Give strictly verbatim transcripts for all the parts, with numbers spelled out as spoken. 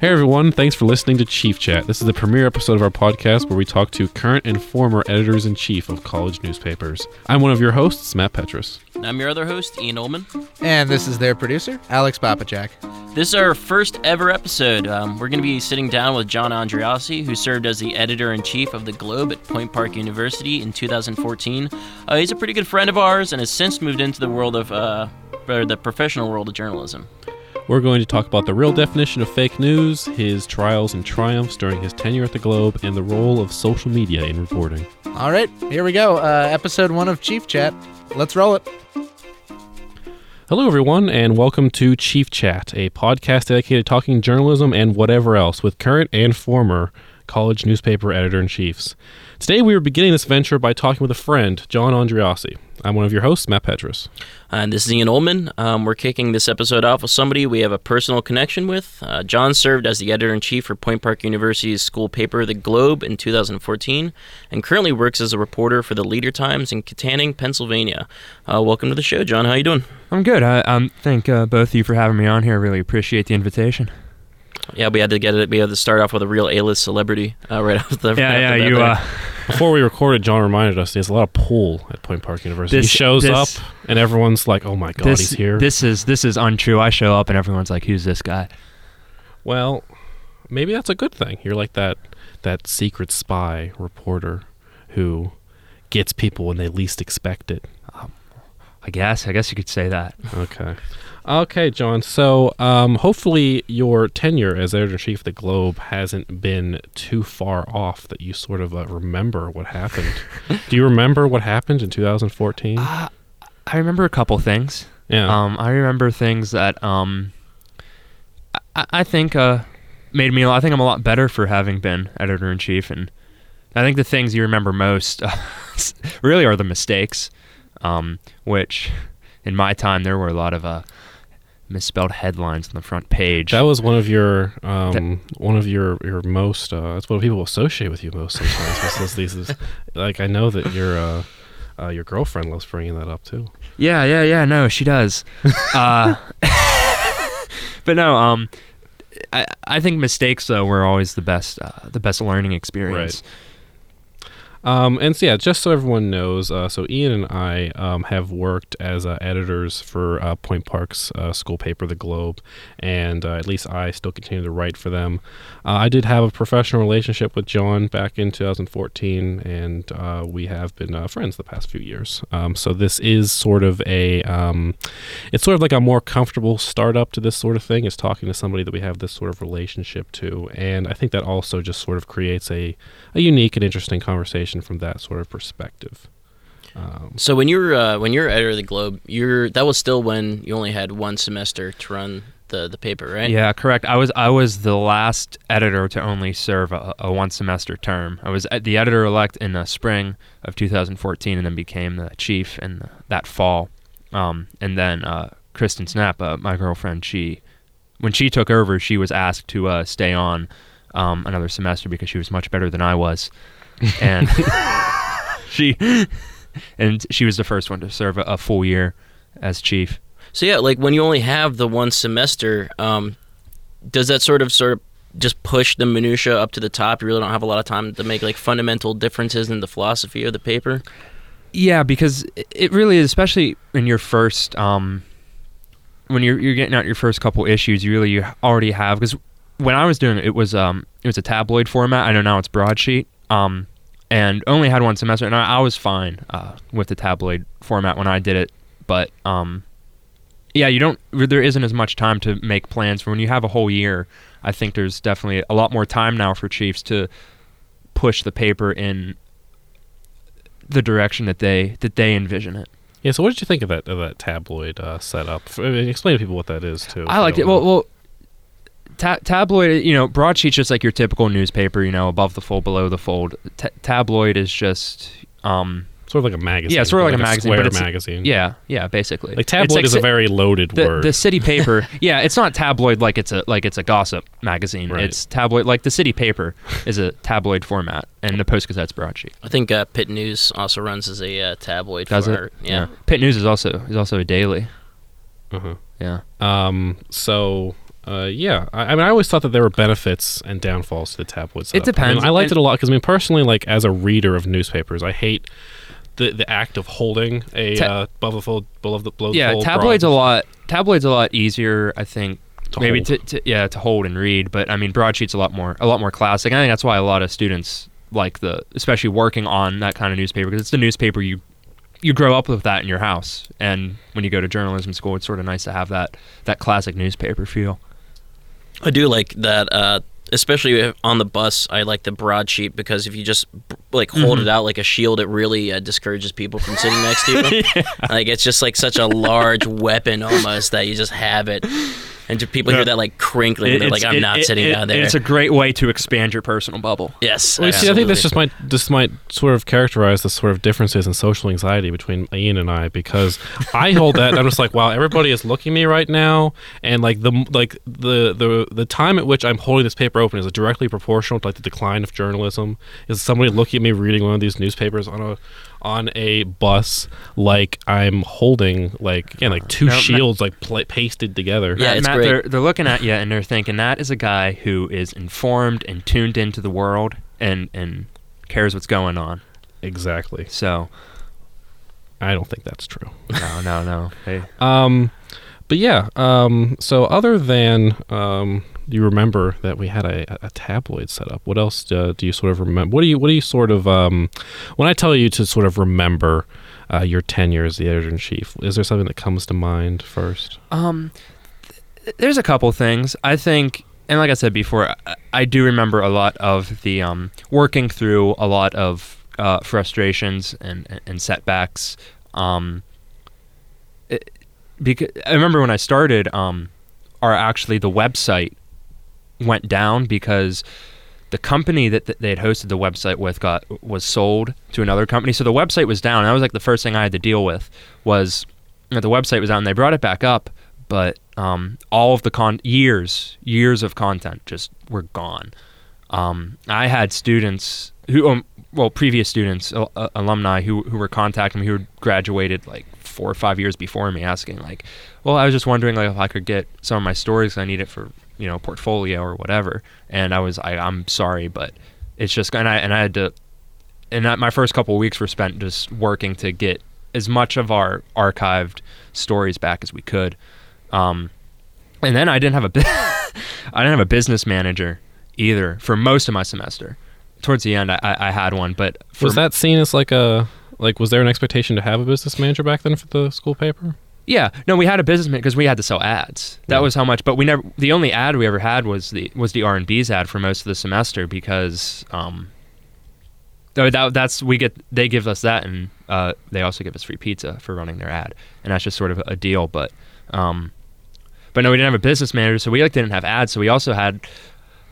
Hey everyone, thanks for listening to Chief Chat. This is the premiere episode of our podcast where we talk to current and former editors-in-chief of college newspapers. I'm one of your hosts, Matt Petrus. And I'm your other host, Ian Ullman. And this is their producer, Alex Papajack. This is our first ever episode. Um, we're going to be sitting down with John Andreassi, who served as the editor-in-chief of The Globe at Point Park University in two thousand fourteen. Uh, he's a pretty good friend of ours and has since moved into the world of, uh, or the professional world of journalism. We're going to talk about the real definition of fake news, his trials and triumphs during his tenure at The Globe, and the role of social media in reporting. All right, here we go. Uh, episode one of Chief Chat. Let's roll it. Hello, everyone, and welcome to Chief Chat, a podcast dedicated to talking journalism and whatever else with current and former college newspaper editor-in-chiefs. Today, we are beginning this venture by talking with a friend, John Andreassi. I'm one of your hosts, Matt Petrus. And this is Ian Ullman. Um, we're kicking this episode off with somebody we have a personal connection with. Uh, John served as the editor-in-chief for Point Park University's school paper, The Globe, in two thousand fourteen, and currently works as a reporter for The Leader Times in Kittanning, Pennsylvania. Uh, welcome to the show, John. How are you doing? I'm good. I um, thank uh, both of you for having me on here. I really appreciate the invitation. Yeah, we had to get it. We had to start off with a real A-list celebrity uh, right off the. Yeah, yeah. That you. Uh, Before we recorded, John reminded us there's a lot of pull at Point Park University. This, he shows this, up, and everyone's like, "Oh my God, this, he's here." This is this is untrue. I show up, and everyone's like, "Who's this guy?" Well, maybe that's a good thing. You're like that that secret spy reporter who gets people when they least expect it. Um, I guess. I guess you could say that. Okay. Okay, John, so um, hopefully your tenure as editor-in-chief of The Globe hasn't been too far off that you sort of uh, remember what happened. Do you remember what happened in two thousand fourteen? Uh, I remember a couple things. Yeah. Um, I remember things that um, I, I think uh, made me, I think I'm a lot better for having been editor-in-chief, and I think the things you remember most uh, really are the mistakes, um, which in my time there were a lot of... Uh, misspelled headlines on the front page. That was one of your um, that, one of your your most. Uh, that's what people associate with you most sometimes. was these, this, like I know that your uh, uh, your girlfriend loves bringing that up too. Yeah, yeah, yeah. No, she does. uh, but no, um, I I think mistakes though were always the best uh, the best learning experience. Right. Um, and so, yeah, just so everyone knows, uh, so Ian and I um, have worked as uh, editors for uh, Point Park's uh, school paper, The Globe, and uh, at least I still continue to write for them. Uh, I did have a professional relationship with John back in two thousand fourteen, and uh, we have been uh, friends the past few years. Um, so this is sort of a, um, it's sort of like a more comfortable startup to this sort of thing, is talking to somebody that we have this sort of relationship to. And I think that also just sort of creates a, a unique and interesting conversation from that sort of perspective. Um, so when you're uh, when you're editor of the Globe, you're that was still when you only had one semester to run the, the paper, right? Yeah, correct. I was I was the last editor to only serve a, a one semester term. I was the editor elect in the spring of two thousand fourteen, and then became the chief in the, that fall. Um, and then uh, Kristen Snappa, my girlfriend, she when she took over, she was asked to uh, stay on um, another semester because she was much better than I was. and she and she was the first one to serve a, a full year as chief. So yeah, like when you only have the one semester, um, does that sort of sort of just push the minutia up to the top? You really don't have a lot of time to make like fundamental differences in the philosophy of the paper. Yeah, because it really is, especially in your first um, when you're you're getting out your first couple issues. You really you already have, because when I was doing it, it was um it was a tabloid format. I know now it's broadsheet. Um, and only had one semester, and I, I was fine uh, with the tabloid format when I did it. But um, yeah, you don't. There isn't as much time to make plans for when you have a whole year. I think there's definitely a lot more time now for chiefs to push the paper in the direction that they that they envision it. Yeah. So, what did you think of that of that tabloid uh, setup? I mean, explain to people what that is too. I liked it. Well, well. Ta- tabloid, you know, broadsheet's just like your typical newspaper, you know, above the fold, below the fold. T- tabloid is just... Um, sort of like a magazine. Yeah, sort of like, like a magazine. Square but it's, magazine. Yeah, yeah, basically. Like tabloid like, is a very loaded the, word. The city paper, yeah, it's not tabloid like it's a like it's a gossip magazine. Right. It's tabloid, like the city paper is a tabloid format, and the Post-Gazette's broadsheet. I think uh, Pitt News also runs as a uh, tabloid. Does for it? Our, yeah. yeah. Pitt News is also is also a daily. Uh-huh. Yeah. Um. So. Uh. Yeah. I, I mean, I always thought that there were benefits and downfalls to the tabloid setup. It depends. I, mean, I liked it, it a lot because, I mean, personally, like as a reader of newspapers, I hate the the act of holding a ta- uh, above the fold, below the below yeah, the fold. Yeah. Tabloids a lot. Tabloids a lot easier, I think. To maybe to, to yeah to hold and read, but I mean, broadsheet's a lot more a lot more classic. I think that's why a lot of students like the, especially working on that kind of newspaper, because it's the newspaper you you grow up with that in your house, and when you go to journalism school, it's sort of nice to have that that classic newspaper feel. I do like that, uh, especially if on the bus. I like the broadsheet because if you just like hold mm-hmm. it out like a shield, it really uh, discourages people from sitting next to you. Yeah. Like it's just like such a large weapon almost that you just have it. And do people yeah. hear that like crinkling? It, they're like, I'm it, not it, sitting it, down there. It's a great way to expand your personal bubble. Yes. Well, see, I think this just might this might sort of characterize the sort of differences in social anxiety between Ian and I, because I hold that and I'm just like, wow, everybody is looking at me right now, and like the like the, the the time at which I'm holding this paper open is directly proportional to like the decline of journalism. Is somebody looking at me reading one of these newspapers on a on a bus, like I'm holding like again like two no, shields Matt, like pl- pasted together. Yeah, it's Matt, great. They're, they're looking at you and they're thinking that is a guy who is informed and tuned into the world and and cares what's going on. Exactly. So, I don't think that's true. No, no, no. Hey. Um, but yeah. Um, so other than um, you remember that we had a, a tabloid set up. What else uh, do you sort of remember? What do you What do you sort of um, when I tell you to sort of remember uh, your tenure as the editor-in-chief? Is there something that comes to mind first? Um, th- there's a couple things I think, and like I said before, I, I do remember a lot of the um, working through a lot of uh, frustrations and and setbacks. Um, it, because I remember when I started, um, or actually the website went down because the company that th- they had hosted the website with got was sold to another company, so the website was down. And that was like the first thing I had to deal with was you know, the website was down. And they brought it back up, but um, all of the con- years years of content just were gone. Um, I had students who, um, well, previous students, uh, alumni who who were contacting me who had graduated like four or five years before me, asking like, "Well, I was just wondering like if I could get some of my stories. I need it for." you know, portfolio or whatever. And I was, I, I'm sorry, but it's just, and I, and I had to, and I, my first couple of weeks were spent just working to get as much of our archived stories back as we could. Um, and then I didn't have a, I didn't have a business manager either for most of my semester. Towards the end, I, I had one, but for, was that seen as like a, like, was there an expectation to have a business manager back then for the school paper? Yeah, no, we had a businessman because we had to sell ads. That yeah. was how much, but we never. The only ad we ever had was the was the R and B's ad for most of the semester because um, that that's we get they give us that and uh, they also give us free pizza for running their ad, and that's just sort of a deal. But um, but no, we didn't have a business manager, so we like didn't have ads, so we also had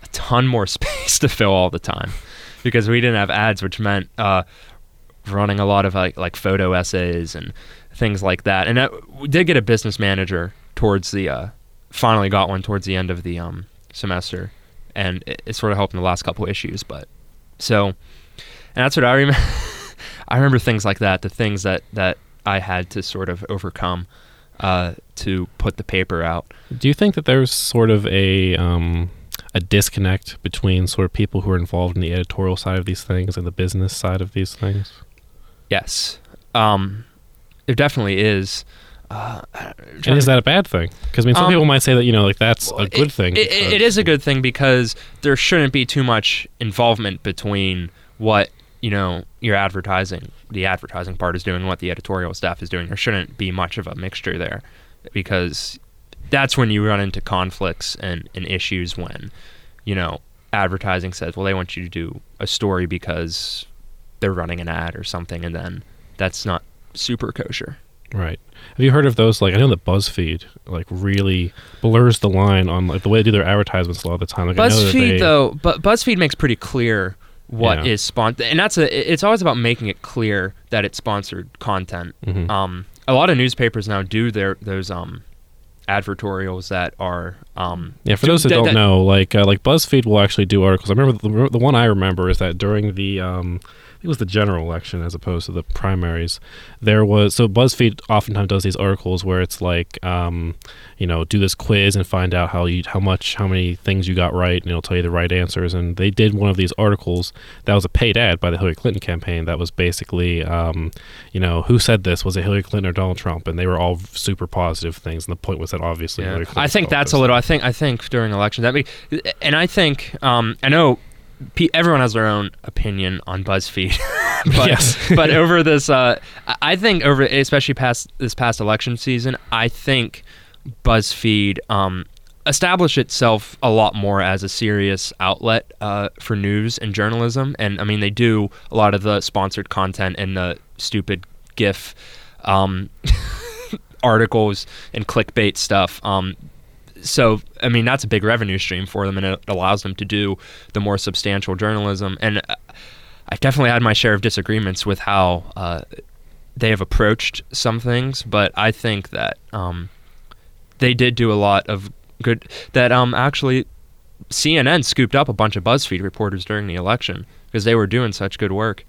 a ton more space to fill all the time because we didn't have ads, which meant uh, running a lot of like like photo essays and. Things like that, and I, we did get a business manager towards the. Uh, finally, got one towards the end of the um, semester, and it, it sort of helped in the last couple issues. But so, and that's what I remember. I remember things like that, the things that, that I had to sort of overcome uh, to put the paper out. Do you think that there's sort of a um, a disconnect between sort of people who are involved in the editorial side of these things and the business side of these things? Yes. Um, There definitely is. Uh, and is that a bad thing? Because I mean, some um, people might say that, you know, like that's well, a good it, thing. It, it, it is a good thing because there shouldn't be too much involvement between what, you know, your advertising, the advertising part is doing and what the editorial staff is doing. There shouldn't be much of a mixture there because that's when you run into conflicts and, and issues when, you know, advertising says, well, they want you to do a story because they're running an ad or something, and then that's not super kosher. Right. Have you heard of those? Like, I know that BuzzFeed like really blurs the line on like the way they do their advertisements a lot of the time. Like, BuzzFeed they, though, but BuzzFeed makes pretty clear what yeah. is sponsored, and that's a. It's always about making it clear that it's sponsored content. Mm-hmm. Um, a lot of newspapers now do their those um, advertorials that are um. Yeah, for do, those that, that don't that, know, like uh, like BuzzFeed will actually do articles. I remember the, the one I remember is that during the um. it was the general election as opposed to the primaries. There was, so BuzzFeed oftentimes does these articles where it's like, um, you know, do this quiz and find out how you, how much, how many things you got right, and it'll tell you the right answers. And they did one of these articles that was a paid ad by the Hillary Clinton campaign that was basically, um, you know, who said this? Was it Hillary Clinton or Donald Trump? And they were all super positive things. And the point was that obviously, yeah. Hillary Clinton. I think that's a little. I think I think during elections that be, and I think um, I know. Everyone has their own opinion on BuzzFeed, but, yes. but over this, uh, I think over, especially past this past election season, I think BuzzFeed um, established itself a lot more as a serious outlet uh, for news and journalism. And I mean, they do a lot of the sponsored content and the stupid GIF um, articles and clickbait stuff. Um, So, I mean, that's a big revenue stream for them, and it allows them to do the more substantial journalism. And I definitely had my share of disagreements with how uh, they have approached some things, but I think that um, they did do a lot of good. That um, actually, C N N scooped up a bunch of BuzzFeed reporters during the election because they were doing such good work.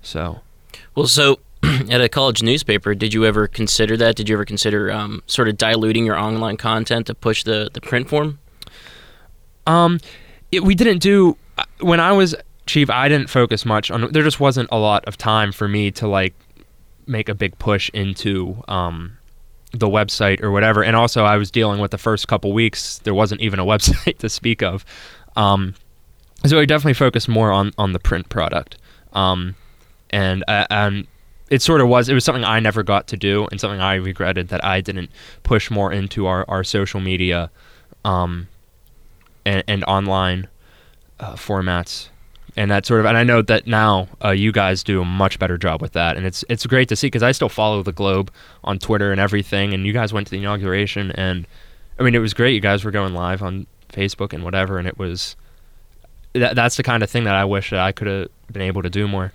So, well, so. At a college newspaper, did you ever consider that? Did you ever consider um, sort of diluting your online content to push the, the print form? Um, it, we didn't do... When I was chief, I didn't focus much on... There just wasn't a lot of time for me to, like, make a big push into um, the website or whatever. And also, I was dealing with the first couple weeks. There wasn't even a website to speak of. Um, so I definitely focused more on, on the print product. Um, and... Uh, and It sort of was. It was something I never got to do, and something I regretted that I didn't push more into our, our social media um, and, and online uh, formats. And that sort of. And I know that now uh, you guys do a much better job with that, and it's it's great to see because I still follow the Globe on Twitter and everything. And you guys went to the inauguration, and I mean it was great. You guys were going live on Facebook and whatever, and it was. That, that's the kind of thing that I wish that I could have been able to do more.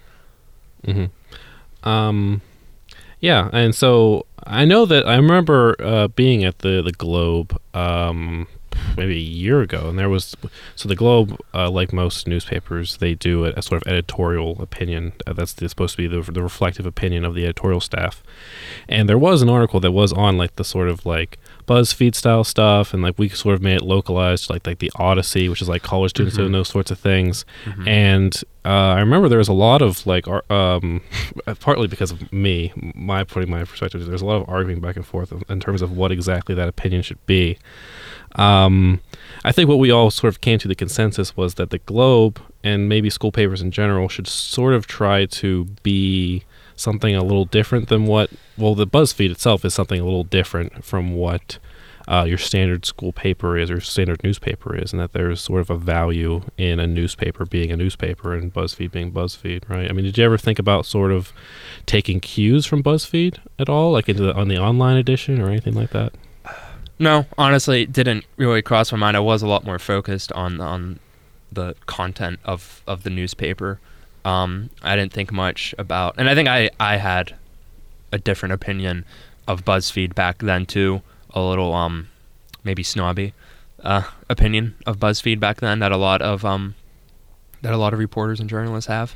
Mm-hmm. Um, yeah, and so I know that I remember uh, being at the, the Globe um, maybe a year ago, and there was, so the Globe, uh, like most newspapers, they do a, a sort of editorial opinion. Uh, that's the, supposed to be the, the reflective opinion of the editorial staff. And there was an article that was on like the sort of like BuzzFeed style stuff, and like we sort of made it localized, like like the Odyssey, which is like college students mm-hmm. doing those sorts of things. Mm-hmm. And uh, I remember there was a lot of like, ar- um, partly because of me, my putting my perspective, there's a lot of arguing back and forth in terms of what exactly that opinion should be. Um, I think what we all sort of came to the consensus was that the Globe and maybe school papers in general should sort of try to be something a little different than what, well, the BuzzFeed itself is something a little different from what uh, your standard school paper is or standard newspaper is, and that there's sort of a value in a newspaper being a newspaper and BuzzFeed being BuzzFeed, right? I mean, did you ever think about sort of taking cues from BuzzFeed at all, like into the, on the online edition or anything like that? No, honestly, it didn't really cross my mind. I was a lot more focused on on the content of, of the newspaper. Um, I didn't think much about, and I think I, I had a different opinion of BuzzFeed back then too, a little um, maybe snobby uh, opinion of BuzzFeed back then that a lot of um, that a lot of reporters and journalists have.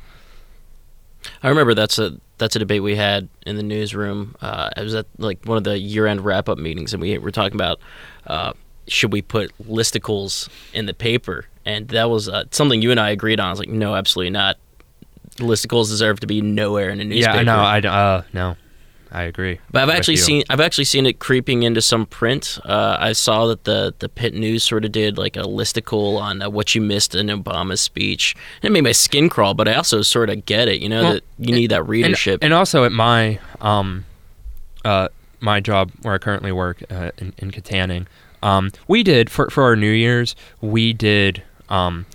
I remember that's a that's a debate we had in the newsroom. Uh, it was at like one of the year-end wrap-up meetings, and we were talking about uh, should we put listicles in the paper, and that was uh, something you and I agreed on. I was like, no, absolutely not. Listicles deserve to be nowhere in a newspaper. Yeah, no, I uh, no, I agree. But I've actually seen I've actually seen it creeping into some print. Uh, I saw that the the Pitt News sort of did like a listicle on uh, what you missed in Obama's speech. And it made my skin crawl, but I also sort of get it. You know, well, that you need that readership. And, and also at my um, uh, my job where I currently work uh, in, in Kittanning, um, we did for for our New Year's, we did. Um,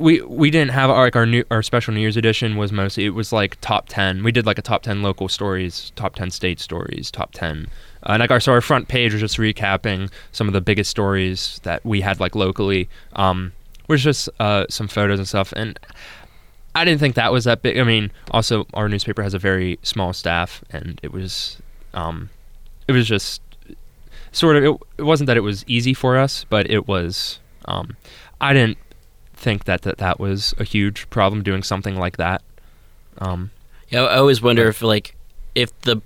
We we didn't have our, like our new our special New Year's edition was mostly it was like top ten. We did like a top ten local stories, top ten state stories, top ten, uh, and like our so our front page was just recapping some of the biggest stories that we had like locally. Um, was just uh some photos and stuff, and I didn't think that was that big. I mean, also our newspaper has a very small staff, and it was um, it was just sort of it, it wasn't that it was easy for us, but it was um, I didn't. think that that, that was a huge problem, doing something like that. Um, yeah, I always wonder if like if the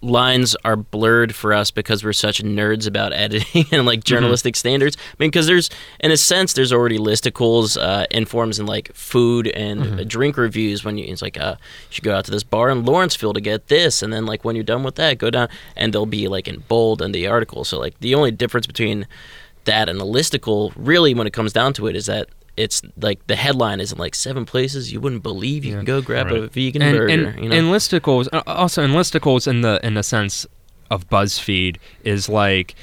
lines are blurred for us because we're such nerds about editing and like journalistic mm-hmm. standards. I mean, because there's, in a sense, there's already listicles, uh, informs in like food and mm-hmm. drink reviews. When you, it's like, uh, you should go out to this bar in Lawrenceville to get this, and then like when you're done with that, go down, and they'll be like in bold in the article. So like the only difference between that and a listicle, really, when it comes down to it, is that it's like the headline isn't like seven places you wouldn't believe you yeah. can go grab right. a vegan and, burger. And, you know? And listicles, also in listicles, in the in the sense of BuzzFeed, is like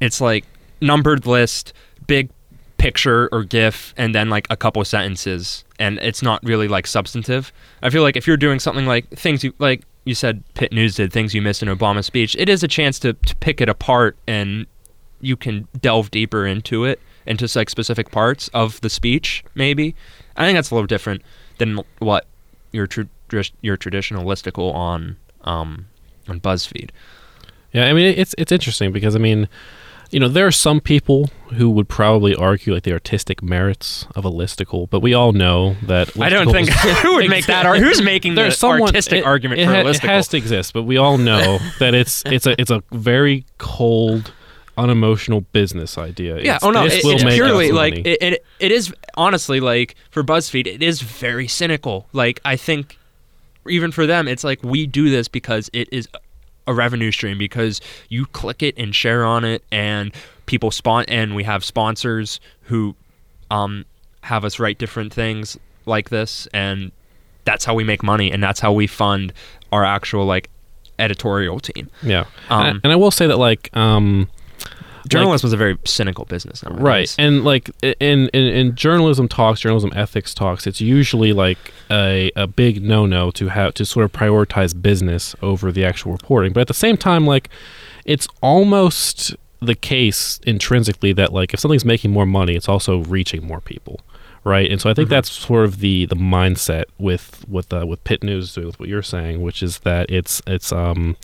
it's like numbered list, big picture or GIF, and then like a couple sentences, and it's not really like substantive. I feel like if you're doing something like things you like, you said Pitt News did things you missed in Obama's speech. It is a chance to, to pick it apart, and you can delve deeper into it. Into like specific parts of the speech, maybe. I think that's a little different than what your tr- your traditional listicle on um, on BuzzFeed. Yeah, I mean it's it's interesting because I mean, you know, there are some people who would probably argue like the artistic merits of a listicle, but we all know that. I don't think who would make that. Or who's making the someone, artistic it, argument it for ha- a listicle? It has to exist, but we all know that it's it's a it's a very cold, unemotional business idea. Yeah. It's, oh no, it, it's purely like it, it. It is honestly like for BuzzFeed, it is very cynical. Like I think, even for them, it's like we do this because it is a revenue stream, because you click it and share on it, and people spawn, and we have sponsors who um, have us write different things like this, and that's how we make money, and that's how we fund our actual like editorial team. Yeah. Um, and, I, and I will say that like. Um, Journalism like, is a very cynical business, nowadays. Right? And like in, in in journalism talks, journalism ethics talks, it's usually like a, a big no-no to have to sort of prioritize business over the actual reporting. But at the same time, like it's almost the case intrinsically that like if something's making more money, it's also reaching more people, right? And so I think mm-hmm. that's sort of the, the mindset with with uh, with Pitt News doing with what you're saying, which is that it's it's um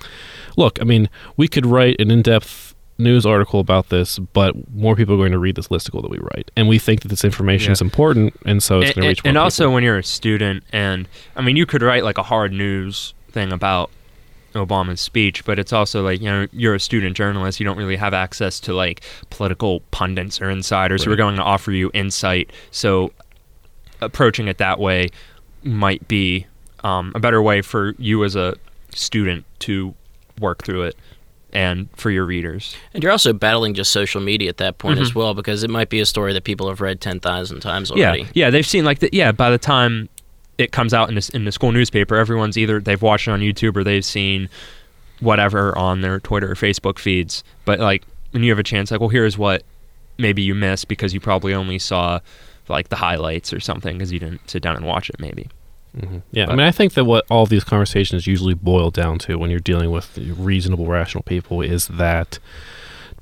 look, I mean, we could write an in-depth news article about this, but more people are going to read this listicle that we write, and we think that this information yeah. is important, and so it's going to reach more and people. Also when you're a student, and I mean you could write like a hard news thing about Obama's speech, but it's also like, you know, you're a student journalist, you don't really have access to like political pundits or insiders right. who are going to offer you insight, so approaching it that way might be um, a better way for you as a student to work through it and for your readers. And you're also battling just social media at that point mm-hmm. as well, because it might be a story that people have read ten thousand times already. Yeah, yeah, they've seen like, the, yeah, by the time it comes out in the, in the school newspaper, everyone's either, they've watched it on YouTube or they've seen whatever on their Twitter or Facebook feeds. But like, when you have a chance, like, well, here's what maybe you missed because you probably only saw like the highlights or something because you didn't sit down and watch it maybe. Mm-hmm. Yeah, but, I mean, I think that what all these conversations usually boil down to when you're dealing with reasonable, rational people is that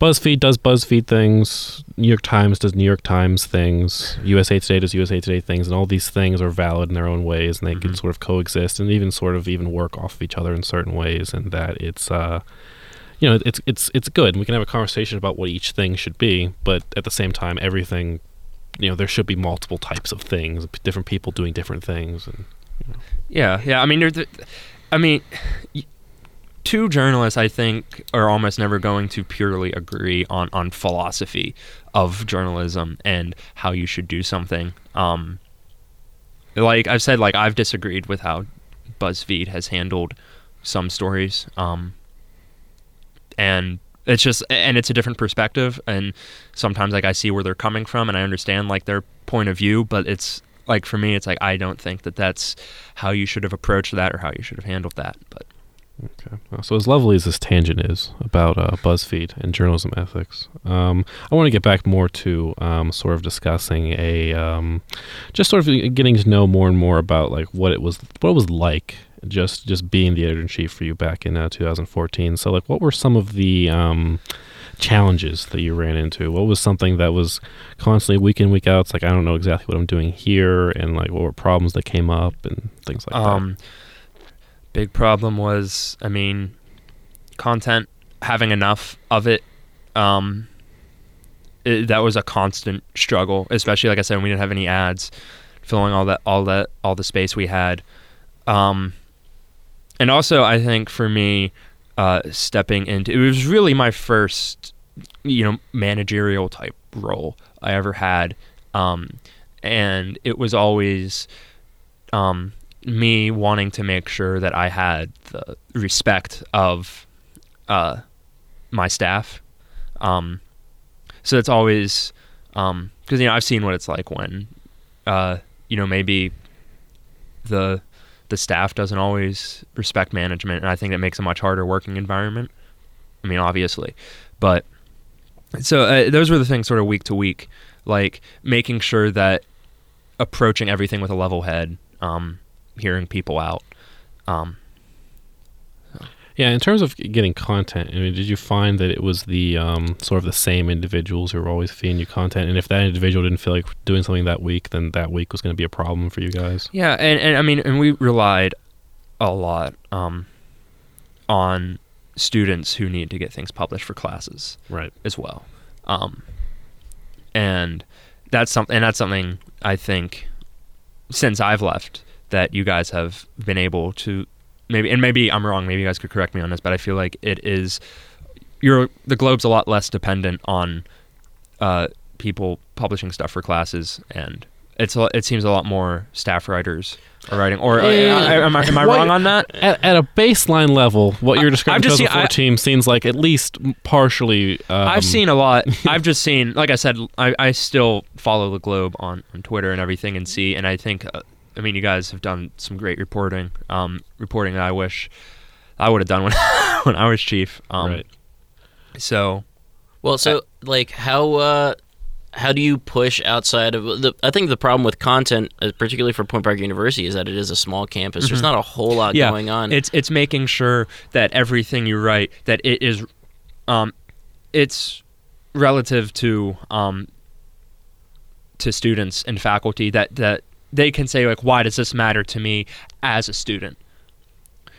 BuzzFeed does BuzzFeed things, New York Times does New York Times things, U S A Today does U S A Today things, and all these things are valid in their own ways, and they mm-hmm. can sort of coexist and even sort of even work off of each other in certain ways, and that it's, uh, you know, it's it's it's good, and we can have a conversation about what each thing should be, but at the same time, everything, you know, there should be multiple types of things, different people doing different things, and. You know. Yeah, yeah. I mean, there's, I mean, two journalists, I think, are almost never going to purely agree on, on philosophy of journalism and how you should do something. Um, like I've said, like I've disagreed with how BuzzFeed has handled some stories, um, and it's just, and it's a different perspective. And sometimes, like I see where they're coming from, and I understand like their point of view, but it's. Like, for me, it's like, I don't think that that's how you should have approached that or how you should have handled that. But okay. Well, so as lovely as this tangent is about uh, BuzzFeed and journalism ethics, um, I want to get back more to um, sort of discussing a, um, just sort of getting to know more and more about, like, what it was, what it was like just, just being the editor-in-chief for you back in uh, two thousand fourteen. So, like, what were some of the... Um, challenges that you ran into? What was something that was constantly week in, week out? It's like, I don't know exactly what I'm doing here, and like what were problems that came up and things like um, that? Big problem was, I mean, content, having enough of it, um, it, that was a constant struggle, especially, like I said, when we didn't have any ads, filling all that, all that, all the space we had. Um, and also, I think for me, uh, stepping into, it was really my first, you know, managerial type role I ever had. Um, and it was always, um, me wanting to make sure that I had the respect of, uh, my staff. Um, so it's always, um, cause you know, I've seen what it's like when, uh, you know, maybe the, the staff doesn't always respect management. And I think that makes a much harder working environment. I mean, obviously, but so uh, those were the things sort of week to week, like making sure that approaching everything with a level head, um, hearing people out. Um, so. Yeah. In terms of getting content, I mean, did you find that it was the, um, sort of the same individuals who were always feeding you content? And if that individual didn't feel like doing something that week, then that week was going to be a problem for you guys. Yeah. And, and I mean, and we relied a lot, um, on students who needed to get things published for classes, right, as well. Um, and that's something, and that's something I think since I've left, that you guys have been able to maybe, and maybe I'm wrong, maybe you guys could correct me on this, but I feel like it is, you're, the Globe's a lot less dependent on uh, people publishing stuff for classes, and it's a, it seems a lot more staff writers are writing, or yeah, yeah, yeah. I, am I, am I wrong on that? At, at a baseline level, what you're describing in twenty fourteen seen, I, seems like at least partially... Um, I've seen a lot. I've just seen, like I said, I, I still follow the Globe on, on Twitter and everything and see, and I think... Uh, I mean, you guys have done some great reporting, um, reporting that I wish I would have done when, when I was chief. Um, right. So, well, so I, like how, uh, how do you push outside of the, I think the problem with content, uh, particularly for Point Park University, is that it is a small campus. Mm-hmm. There's not a whole lot yeah, going on. It's, it's making sure that everything you write, that it is, um, it's relative to, um, to students and faculty that, that, they can say, like, why does this matter to me as a student?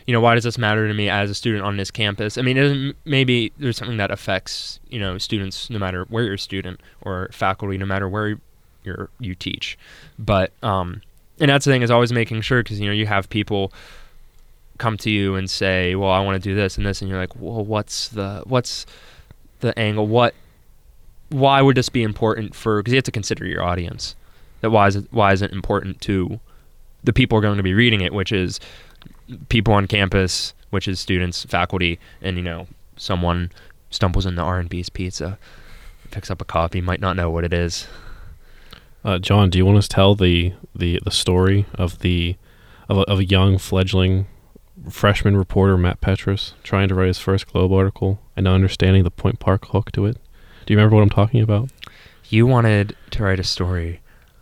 You know, why does this matter to me as a student on this campus? I mean, it, maybe there's something that affects, you know, students no matter where you're a student, or faculty no matter where you're, you teach. But, um, and that's the thing, is always making sure, because, you know, you have people come to you and say, well, I want to do this and this, and you're like, well, what's the, what's the angle? What, why would this be important for, because you have to consider your audience. That why is it, why is it important to the people who are going to be reading it, which is people on campus, which is students, faculty, and, you know, someone stumbles into R and B's Pizza, picks up a copy, might not know what it is. Uh, John, do you want us to tell the, the, the story of the of a, of a young fledgling freshman reporter, Matt Petrus, trying to write his first Globe article and understanding the Point Park hook to it? Do you remember what I'm talking about? You wanted to write a story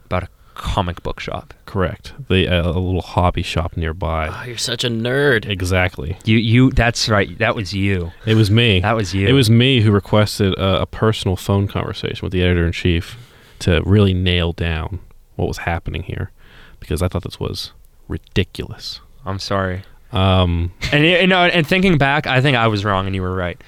about a comic book shop. Correct. The uh, a little hobby shop nearby. Oh, you're such a nerd. Exactly. You you that's right. That was you. It was me. That was you. It was me who requested a, a personal phone conversation with the editor-in-chief to really nail down what was happening here, because I thought this was ridiculous. I'm sorry. Um and you know, and thinking back, I think I was wrong and you were right.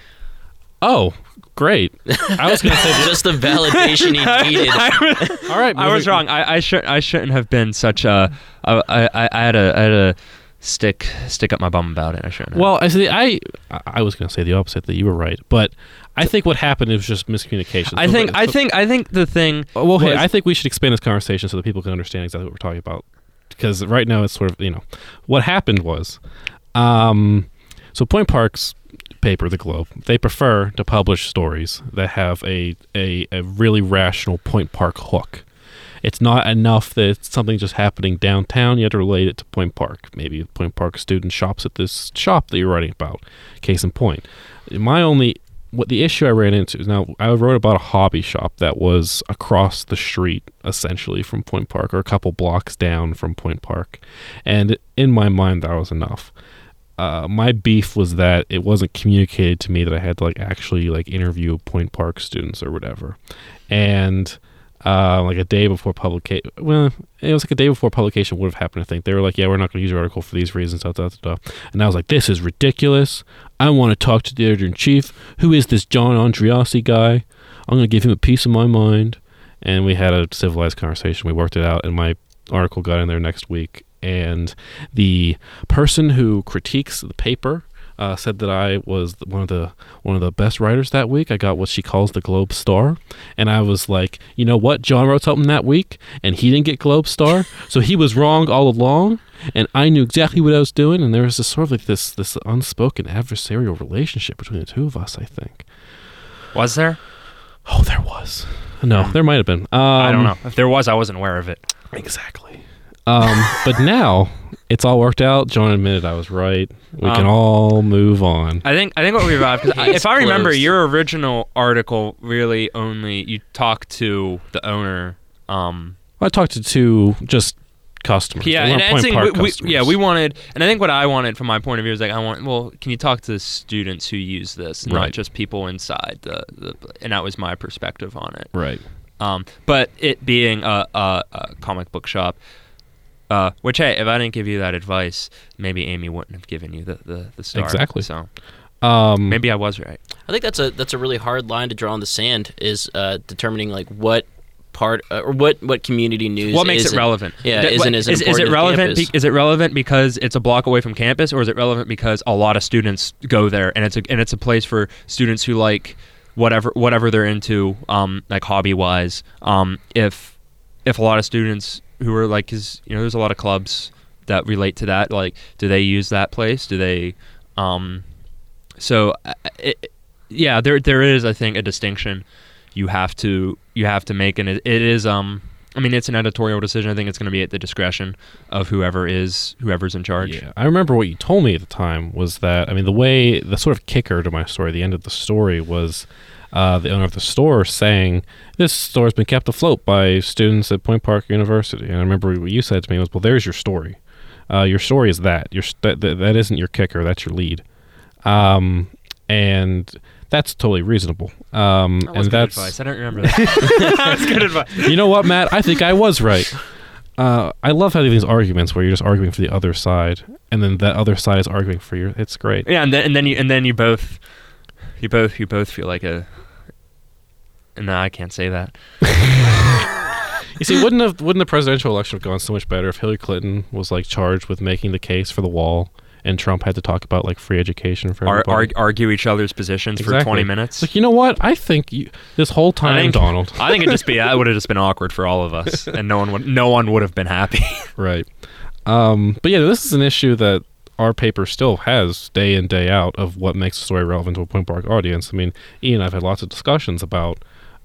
Oh, great. I was going to say just the validation he needed. I, I, all right, I was wrong. I, I should I shouldn't have been such a I I, I had a I had a stick stick up my bum about it. I shouldn't have. Well, I see, I I was going to say the opposite, that you were right, but I think what happened is just miscommunication. I so, think but, I so, think I think the thing Well, was, hey, I think we should expand this conversation so that people can understand exactly what we're talking about, because right now it's sort of, you know, what happened was um so Point Park's paper, the Globe, they prefer to publish stories that have a, a a really rational Point Park hook. It's not enough that it's something just happening downtown. You have to relate it to Point Park. Maybe a Point Park student shops at this shop that you're writing about. Case in point. My only, what the issue I ran into is, now I wrote about a hobby shop that was across the street essentially from Point Park, or a couple blocks down from Point Park. And in my mind, that was enough. Uh, my beef was that it wasn't communicated to me that I had to like actually like interview Point Park students or whatever. And uh, like a day before publication, well, it was like a day before publication would have happened, I think. They were like, yeah, we're not going to use your article for these reasons, da, da, da, da. And I was like, this is ridiculous. I want to talk to the editor-in-chief. Who is this John Andreassi guy? I'm going to give him a piece of my mind. And we had a civilized conversation. We worked it out, and my article got in there next week. And the person who critiques the paper uh, said that I was one of the one of the best writers that week. I got what she calls the Globe Star. And I was like, you know what? John wrote something that week, and he didn't get Globe Star. So he was wrong all along, and I knew exactly what I was doing. And there was this sort of like this, this unspoken adversarial relationship between the two of us, I think. Was there? Oh, there was. No, there might have been. Um, I don't know. If there was, I wasn't aware of it. Exactly. Um, but now it's all worked out. John admitted I was right. We um, can all move on. I think I think what we've got, if closed. I remember your original article, really only you talked to the owner. Um, I talked to two just customers. Yeah, and, and Point Park we, customers. We, yeah, we wanted, and I think what I wanted from my point of view is like I want. Well, can you talk to the students who use this, not right. just people inside the, the? And that was my perspective on it. Right. Um, but it being a, a, a comic book shop. Uh, which, hey, if I didn't give you that advice, maybe Amy wouldn't have given you the, the, the star. Exactly. So um, maybe I was right. I think that's a that's a really hard line to draw in the sand is uh, determining like what part uh, or what, what community news. What makes it relevant? Yeah, D- isn't is, is, is it relevant? Be, is it relevant because it's a block away from campus, or is it relevant because a lot of students go there and it's a and it's a place for students who like whatever whatever they're into, um, like hobby wise. Um, if if a lot of students. Who are like, cause you know, there's a lot of clubs that relate to that. Like, do they use that place? Do they, um, so it, yeah, there, there is, I think, a distinction you have to, you have to make. And it, it is, um, I mean, it's an editorial decision. I think it's going to be at the discretion of whoever is, whoever's in charge. Yeah. I remember what you told me at the time was that, I mean, the way, the sort of kicker to my story, the end of the story was, Uh, the owner of the store saying, this store's been kept afloat by students at Point Park University. And I remember what you said to me was, well, there's your story. Uh, your story is that. Your st- that. That isn't your kicker. That's your lead. Um, and that's totally reasonable. Um, that was and good that's, advice. I don't remember that. That was good advice. You know what, Matt? I think I was right. Uh, I love having these arguments where you're just arguing for the other side, and then that other side is arguing for you. It's great. Yeah, and then, and then you and then you both... You both, you both feel like a. No, I can't say that. You see, wouldn't have, wouldn't the presidential election have gone so much better if Hillary Clinton was like charged with making the case for the wall, and Trump had to talk about like free education for everybody? Ar- argue each other's positions exactly. for twenty minutes. Like, you know what? I think you, this whole time, I think, Donald. I think it just be. I would have just been awkward for all of us, and no one would. No one would have been happy. Right. Um, but yeah, this is an issue that. Our paper still has day in, day out of what makes a story relevant to a Point Park audience. I mean, Ian and I've had lots of discussions about,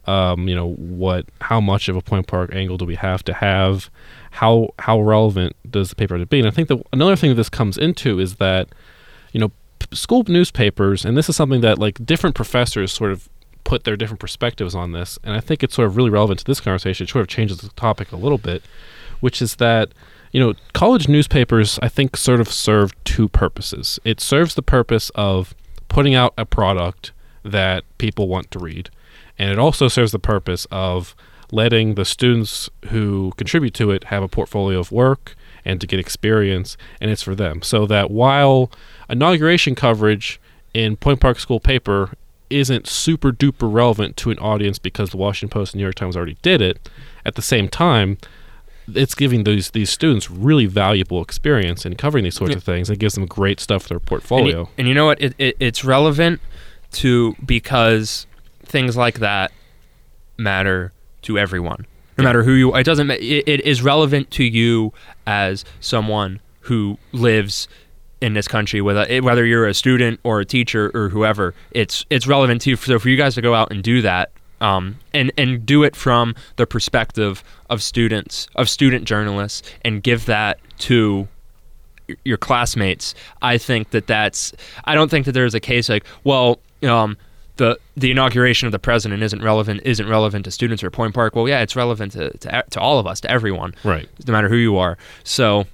um, you know, what, how much of a Point Park angle do we have to have? How how relevant does the paper have to be? And I think that another thing that this comes into is that, you know, p- school newspapers, and this is something that like different professors sort of put their different perspectives on this, and I think it's sort of really relevant to this conversation. It sort of changes the topic a little bit, which is that, you know, college newspapers, I think, sort of serve two purposes. It serves the purpose of putting out a product that people want to read. And it also serves the purpose of letting the students who contribute to it have a portfolio of work and to get experience. And it's for them. So that while inauguration coverage in Point Park School paper isn't super duper relevant to an audience because the Washington Post and New York Times already did it, at the same time, it's giving these these students really valuable experience in covering these sorts of things. It gives them great stuff for their portfolio. And you, and you know what? It, it it's relevant to because things like that matter to everyone, no yeah. matter who you. It doesn't. It, it is relevant to you as someone who lives in this country, whether whether you're a student or a teacher or whoever. It's it's relevant to you. So for you guys to go out and do that. Um, and, and do it from the perspective of students, of student journalists, and give that to your classmates. I think that that's, I don't think that there's a case like, well, um, the the inauguration of the president isn't relevant, isn't relevant to students or Point Park. Well, yeah, it's relevant to, to, to all of us, to everyone, right? No matter who you are. So,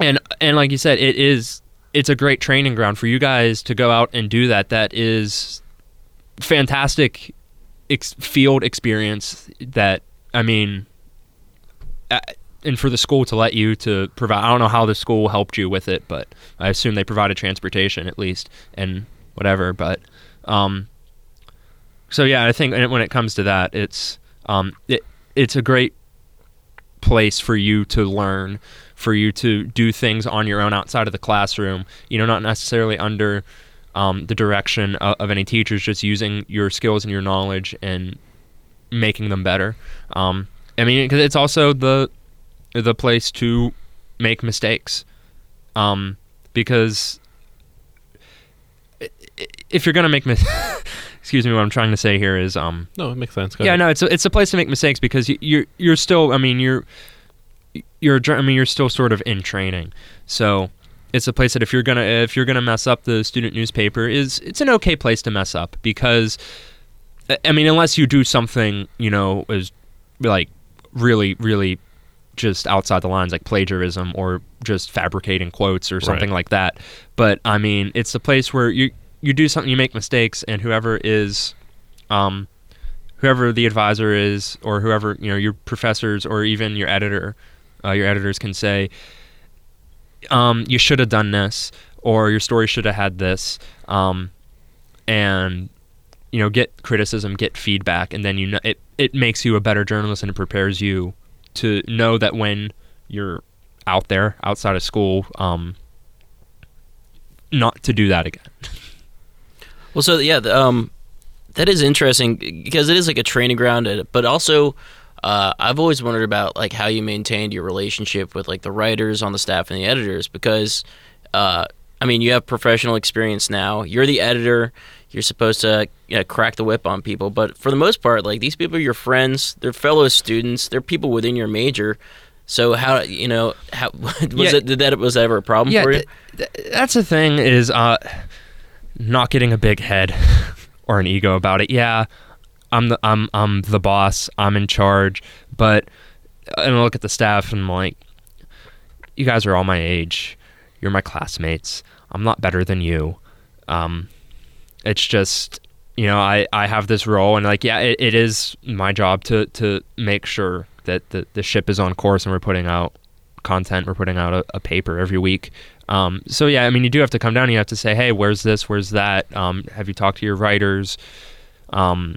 and, and like you said, it is, it's a great training ground for you guys to go out and do that. That is fantastic Ex- field experience that, I mean, uh, and for the school to let you to provide, I don't know how the school helped you with it, but I assume they provided transportation at least and whatever, but um, So yeah, I think when it comes to that, it's um, it, it's a great place for you to learn, for you to do things on your own outside of the classroom, you know, not necessarily under um, the direction of, of any teachers, just using your skills and your knowledge and making them better. Um, I mean, because it's also the the place to make mistakes, um, because if you're gonna make mistakes, excuse me, what I'm trying to say here is um. No, it makes sense. Go yeah, ahead. no, it's a, it's a place to make mistakes because you, you're you're still. I mean, you're you're. I mean, you're still sort of in training, so it's a place that if you're gonna if you're gonna mess up the student newspaper is it's an okay place to mess up because, I mean, unless you do something, you know, is like really really just outside the lines, like plagiarism or just fabricating quotes or something right. like that. But I mean, it's a place where you. You do something, you make mistakes, and whoever is, um, whoever the advisor is, or whoever, you know, your professors or even your editor, uh, your editors can say, um, you should have done this, or your story should have had this, um, and, you know, get criticism, get feedback, and then you know, it, it makes you a better journalist and it prepares you to know that when you're out there, outside of school, um, not to do that again. Well, so yeah, the, um, that is interesting because it is like a training ground, but also uh, I've always wondered about like how you maintained your relationship with like the writers on the staff and the editors because, uh, I mean, you have professional experience now. You're the editor. You're supposed to you know, crack the whip on people, but for the most part, like these people are your friends. They're fellow students. They're people within your major. So how you know how was yeah. it? Did that was that ever a problem yeah, for you? Th- th- that's the thing is. Uh, Not getting a big head or an ego about it. Yeah, I'm the I'm I'm the boss. I'm in charge. But and I look at the staff and I'm like, you guys are all my age. You're my classmates. I'm not better than you. Um, it's just you know I, I have this role and like yeah it, it is my job to to make sure that the the ship is on course and we're putting out content. We're putting out a, a paper every week. Um, so yeah, I mean, you do have to come down. And you have to say, "Hey, where's this? Where's that? Um, have you talked to your writers?" Um,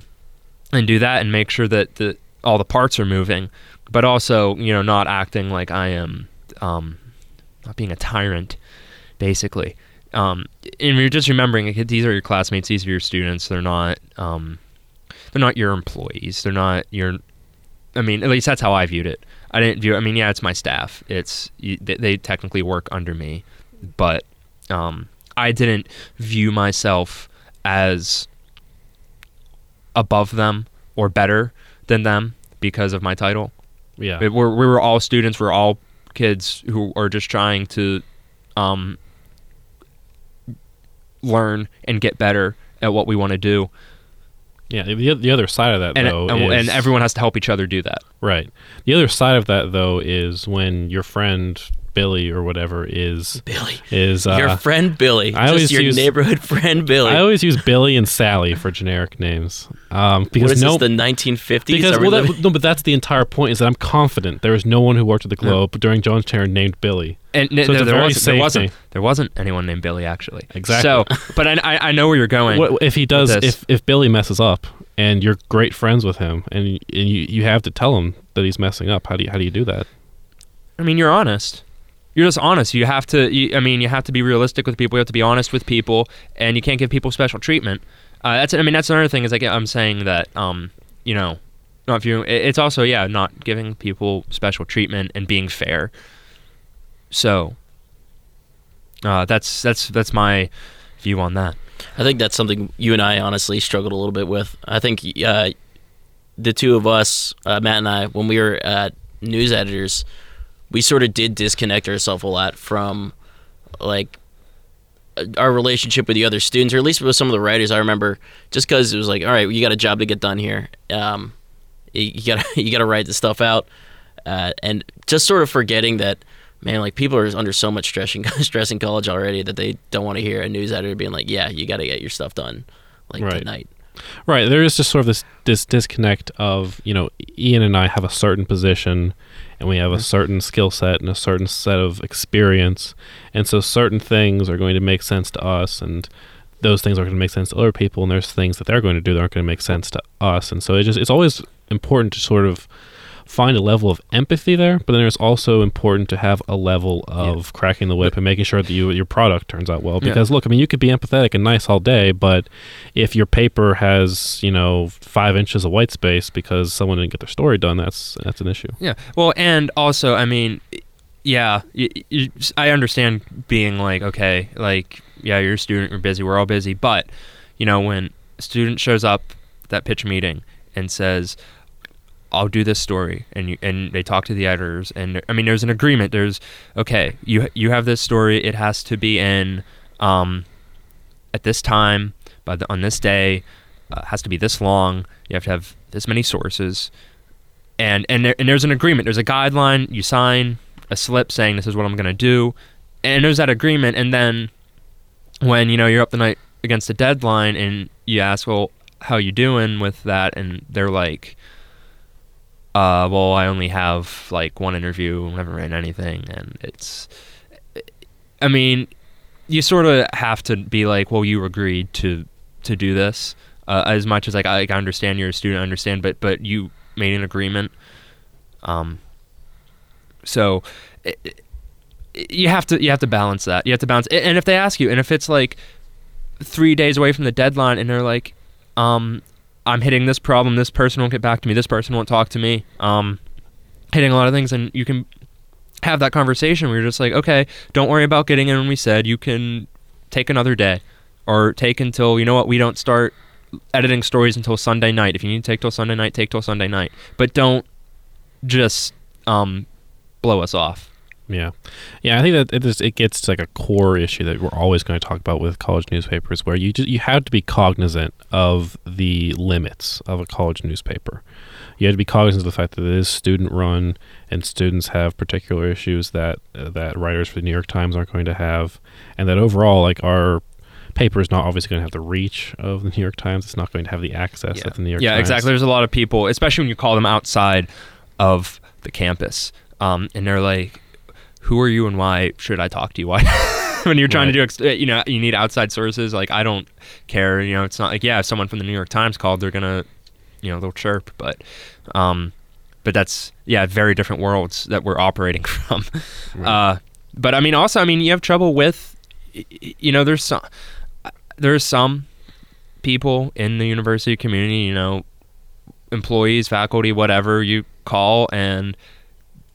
and do that and make sure that the all the parts are moving, but also you know not acting like I am, um, not being a tyrant, basically. Um, and you're just remembering these are your classmates, these are your students. They're not, um, they're not your employees. They're not your. I mean, at least that's how I viewed it. I didn't view. I mean, yeah, it's my staff. It's they, they technically work under me. But um, I didn't view myself as above them or better than them because of my title. Yeah, it, we're, we were all students. We're all kids who are just trying to um, learn and get better at what we want to do. Yeah, the the other side of that, and, though, and, is... And everyone has to help each other do that. Right. The other side of that, though, is when your friend... Billy or whatever is Billy is uh, your friend Billy. I just your use, neighborhood friend Billy. I always use Billy and Sally for generic names um, because what is no this, the nineteen fifties. Because well, that, no, but that's the entire point is that I'm confident there was no one who worked at the Globe yeah. during John's term named Billy. And so no, there, very wasn't, there wasn't there wasn't anyone named Billy actually. Exactly. So, but I, I I know where you're going. What, if he does, if if Billy messes up and you're great friends with him and and you, you have to tell him that he's messing up, how do you, how do you do that? I mean, you're honest. You're just honest. You have to, you, I mean, you have to be realistic with people. You have to be honest with people, and you can't give people special treatment. Uh, that's, I mean, that's another thing is like I'm saying that, um, you know, not viewing, it's also, yeah, not giving people special treatment and being fair. So uh, that's, that's, that's my view on that. I think that's something you and I honestly struggled a little bit with. I think uh, the two of us, uh, Matt and I, when we were uh, news editors, we sort of did disconnect ourselves a lot from, like, our relationship with the other students, or at least with some of the writers. I remember just because it was like, all right, you got a job to get done here. Um, you got you got to write this stuff out, uh, and just sort of forgetting that, man, like people are under so much stress in, stress in college already that they don't want to hear a news editor being like, yeah, you got to get your stuff done, like right. tonight. Right. There is just sort of this this disconnect of, you know, Ian and I have a certain position. And we have a certain skill set and a certain set of experience. And so certain things are going to make sense to us. And those things aren't going to make sense to other people, and there's things that they're going to do that aren't going to make sense to us. And so it just, it's always important to sort of find a level of empathy there, but then it's also important to have a level of yeah. cracking the whip and making sure that you, your product turns out well. Because yeah. look, I mean, you could be empathetic and nice all day, but if your paper has, you know, five inches of white space because someone didn't get their story done, that's that's an issue. Yeah. Well, and also, I mean, yeah, you, you, I understand being like, okay, like, yeah, you're a student, you're busy, we're all busy, but, you know, when a student shows up at that pitch meeting and says, I'll do this story, and you, and they talk to the editors, and I mean, there's an agreement. There's okay, you you have this story. It has to be in um, at this time, by the, on this day, uh, has to be this long. You have to have this many sources, and and there, and there's an agreement. There's a guideline. You sign a slip saying this is what I'm going to do, and there's that agreement. And then when you know you're up the night against the deadline, and you ask, well, how you doing with that? And they're like, Uh, well, I only have like one interview, I haven't written anything, and it's, I mean, you sort of have to be like, well, you agreed to, to do this, uh, as much as like I, like, I understand you're a student, I understand, but, but you made an agreement. Um, so it, it, you have to, you have to balance that. You have to balance. And if they ask you, and if it's like three days away from the deadline and they're like, um, I'm hitting this problem, this person won't get back to me, this person won't talk to me, um, hitting a lot of things, and you can have that conversation where you're just like, okay, don't worry about getting in when we said, you can take another day, or take until, you know what, we don't start editing stories until Sunday night. If you need to take till Sunday night, take till Sunday night. But don't just um, blow us off. Yeah. Yeah, I think that it, just, it gets to like a core issue that we're always going to talk about with college newspapers, where you just, you have to be cognizant of the limits of a college newspaper. You have to be cognizant of the fact that it is student-run, and students have particular issues that uh, that writers for the New York Times aren't going to have, and that overall, like, our paper is not obviously going to have the reach of the New York Times. It's not going to have the access yeah. that the New York yeah, Times... Yeah, exactly. There's a lot of people, especially when you call them outside of the campus, um, and they're like, who are you and why should I talk to you? Why, when you're trying right. to do, you know, you need outside sources. Like, I don't care. You know, it's not like, yeah, if someone from the New York Times called, they're going to, you know, they'll chirp. But, um, but that's, yeah, very different worlds that we're operating from. Right. Uh, but I mean, also, I mean, you have trouble with, you know, there's some, there's some people in the university community, you know, employees, faculty, whatever you call, and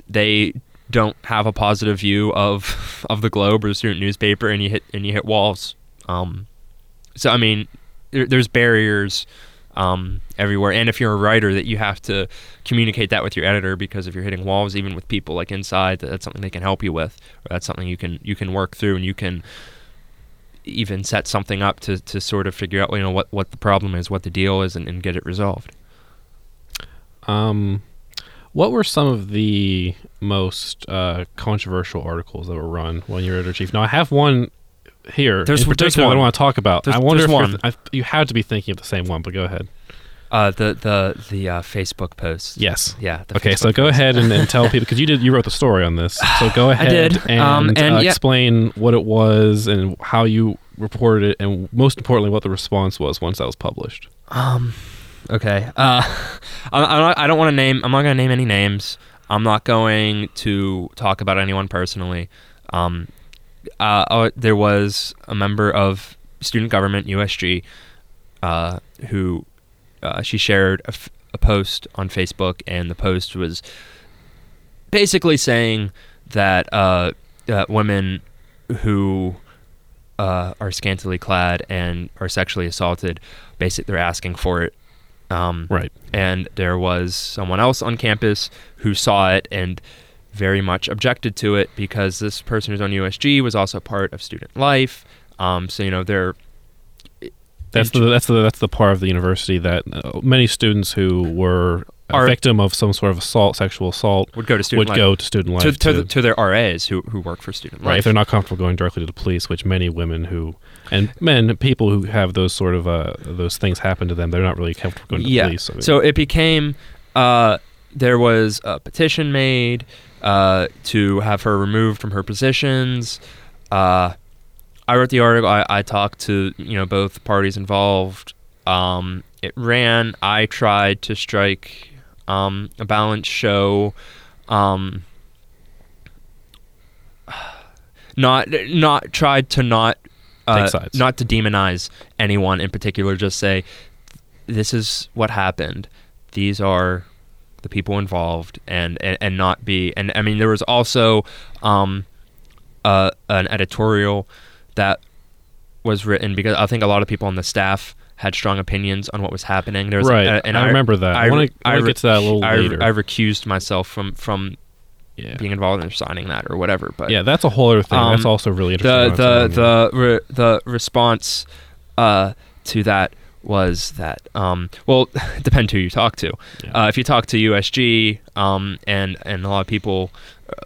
they don't have a positive view of of the Globe or the student newspaper, and you hit and you hit walls. Um, so I mean, there, there's barriers um, everywhere. And if you're a writer, that you have to communicate that with your editor, because if you're hitting walls, even with people like inside, that, that's something they can help you with, or that's something you can you can work through, and you can even set something up to to sort of figure out, you know, what what the problem is, what the deal is, and, and get it resolved. Um. What were some of the most uh, controversial articles that were run when you were editor-chief? Now, I have one here. There's, in particular, there's one I don't want to talk about. There's, I wonder if one. Th- you have to be thinking of the same one, but go ahead. Uh, the the the uh, Facebook post. Yes. Yeah. The okay. Facebook so go post. ahead and, and tell people, because you did you wrote the story on this. So go ahead I did. and, um, and uh, yeah. explain what it was and how you reported it, and most importantly, what the response was once that was published. Um. Okay. Uh, I, I don't want to name. I'm not going to name any names. I'm not going to talk about anyone personally. Um, uh, oh, there was a member of student government U S G uh, who uh, she shared a, f- a post on Facebook, and the post was basically saying that uh, uh, women who uh, are scantily clad and are sexually assaulted, basically, they're asking for it. Um, right. And there was someone else on campus who saw it and very much objected to it, because this person who's on U S G was also part of student life. Um, so, you know, they're... That's the, that's, the, that's the part of the university that uh, many students who were a victim of some sort of assault, sexual assault, would go to student would life. Go to, student life to, to, to, to their R As who, who work for student life. Right, if they're not comfortable going directly to the police, which many women who, and men, people who have those sort of, uh, those things happen to them, they're not really comfortable going to yeah. the police. I mean. So it became, uh, there was a petition made uh, to have her removed from her positions. Uh, I wrote the article. I, I talked to, you know, both parties involved. Um, it ran. I tried to strike um, a balance, show um, not not tried to not uh, not to demonize anyone in particular. Just say this is what happened. These are the people involved, and, and, and not be. And I mean, there was also um, uh, an editorial that was written because I think a lot of people on the staff had strong opinions on what was happening. There was right, a, and I, I remember that. I, I want to re- get to that a little I, later. I recused myself from from yeah. being involved in signing that or whatever. But yeah, that's a whole other thing. Um, that's also really interesting. The the the re- the response uh, to that. was that, um, well, it depends who you talk to. Yeah. Uh, if you talk to U S G um, and, and a lot of people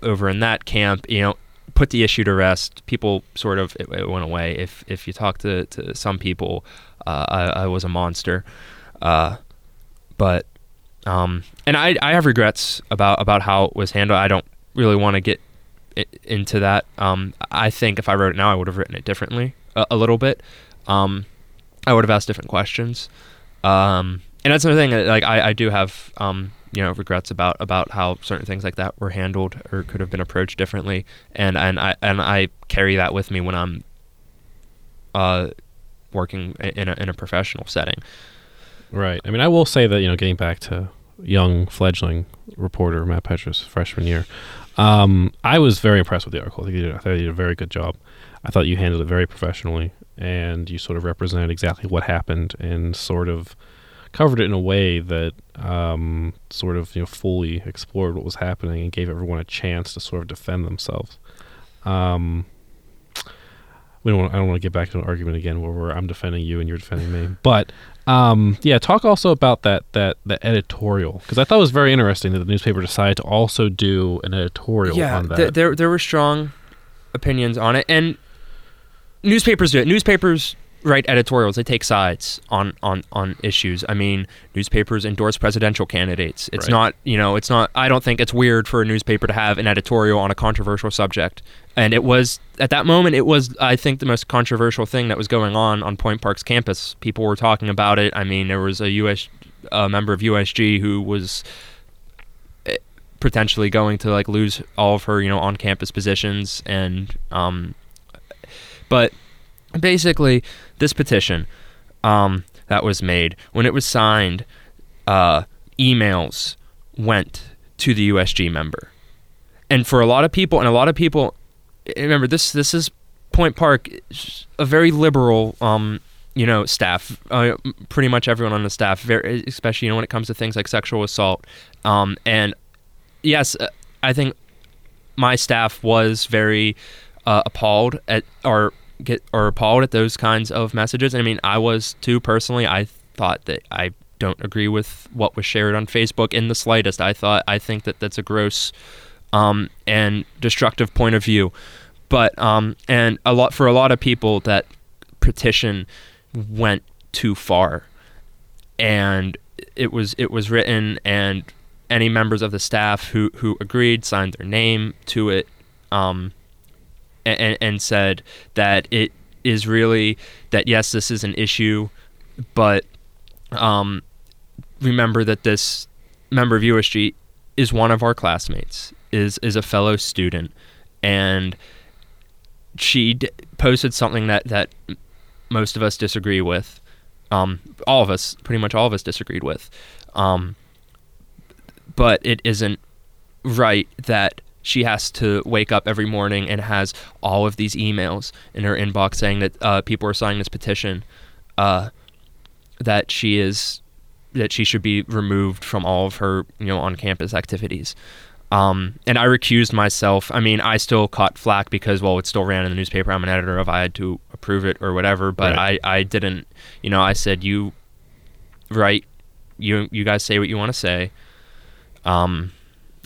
over in that camp, you know, put the issue to rest. People sort of, it, it went away. If if you talk to, to some people, uh, I, I was a monster. Uh, but, um, and I, I have regrets about, about how it was handled. I don't really want to get it, into that. Um, I think if I wrote it now, I would have written it differently a, a little bit. Um, I would have asked different questions, um, and that's another thing. Like I, I do have, um, you know, regrets about, about how certain things like that were handled or could have been approached differently, and and I and I carry that with me when I'm uh, working in a, in a professional setting. Right. I mean, I will say that, you know, getting back to young fledgling reporter Matt Petrus, freshman year, um, I was very impressed with the article. I think you did, I thought you did a very good job. I thought you handled it very professionally, and you sort of represented exactly what happened and sort of covered it in a way that um, sort of, you know, fully explored what was happening and gave everyone a chance to sort of defend themselves. Um, we don't want, I don't want to get back to an argument again where we're, I'm defending you and you're defending me. But um, yeah, talk also about that that the editorial, because I thought it was very interesting that the newspaper decided to also do an editorial yeah, on that. Th- there, there were strong opinions on it, and newspapers do it. Newspapers write editorials. They take sides on, on, on issues. I mean, newspapers endorse presidential candidates. It's right. not, you know, it's not, I don't think it's weird for a newspaper to have an editorial on a controversial subject. And it was, at that moment, it was, I think, the most controversial thing that was going on on Point Park's campus. People were talking about it. I mean, there was a U S, a member of U S G who was potentially going to, like, lose all of her, you know, on-campus positions and, um, but basically, this petition um, that was made, when it was signed, uh, emails went to the U S G member. And for a lot of people, and a lot of people, remember, this this is Point Park, a very liberal, um, you know, staff. Uh, pretty much everyone on the staff, very, especially, you know, when it comes to things like sexual assault. Um, and yes, I think my staff was very... Uh, appalled at or get or appalled at those kinds of messages. I mean, I was too personally. I thought that I don't agree with what was shared on Facebook in the slightest. I thought I think that that's a gross um, and destructive point of view. But um, and a lot for a lot of people, that petition went too far, and it was it was written, and any members of the staff who who agreed signed their name to it. Um, And, and said that it is really that, yes, this is an issue, but um, remember that this member of U S G is one of our classmates, is is a fellow student, and she d- posted something that, that most of us disagree with. Um, all of us, pretty much all of us disagreed with. Um, but it isn't right that she has to wake up every morning and has all of these emails in her inbox saying that uh, people are signing this petition, uh, that she is, that she should be removed from all of her, you know, on-campus activities. Um, and I recused myself. I mean, I still caught flack because, well, it still ran in the newspaper. I'm an editor of, I had to approve it or whatever. But right. I, I didn't, you know, I said, you write, you, you guys say what you want to say. Um,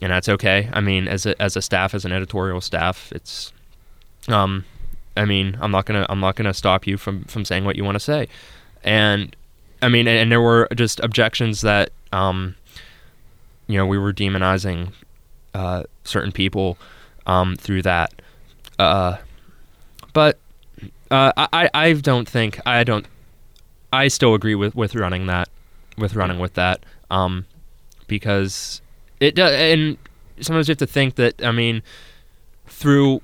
And that's okay. I mean, as a as a staff, as an editorial staff, it's, um, I mean, I'm not gonna I'm not gonna stop you from, from saying what you want to say, and I mean, and, and there were just objections that, um, you know, we were demonizing, uh, certain people, um, through that, uh, but Uh, I I don't think I don't. I still agree with, with running that, with running with that, um, because it does. And sometimes you have to think that, I mean, through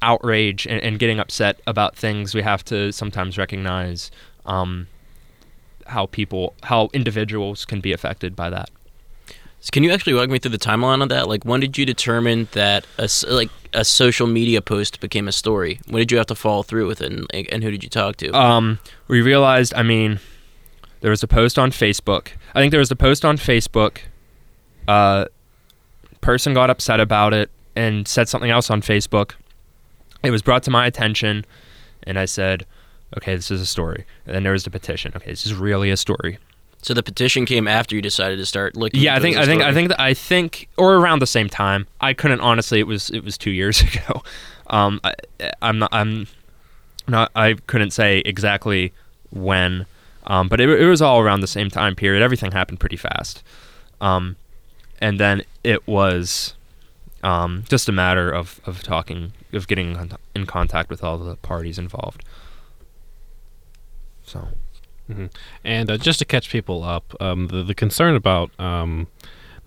outrage and, and getting upset about things, we have to sometimes recognize um, how people, how individuals can be affected by that. So can you actually walk me through the timeline on that? Like, when did you determine that a, like a social media post became a story? When did you have to follow through with it, and, and who did you talk to? Um, we realized, I mean, there was a post on Facebook. I think there was a post on Facebook. Uh, person got upset about it and said something else on Facebook. It was brought to my attention, and I said, okay, this is a story. And then there was the petition. Okay, this is really a story. So the petition came after you decided to start looking. Yeah, I think I think I think I think or around the same time. I couldn't honestly. It was it was two years ago. Um, I, I'm not I'm not I couldn't say exactly when, um, but it, it was all around the same time period. Everything happened pretty fast, um, and then it was um, just a matter of, of talking of getting in contact with all the parties involved. So. Mm-hmm. And uh, just to catch people up, um, the, the concern about um,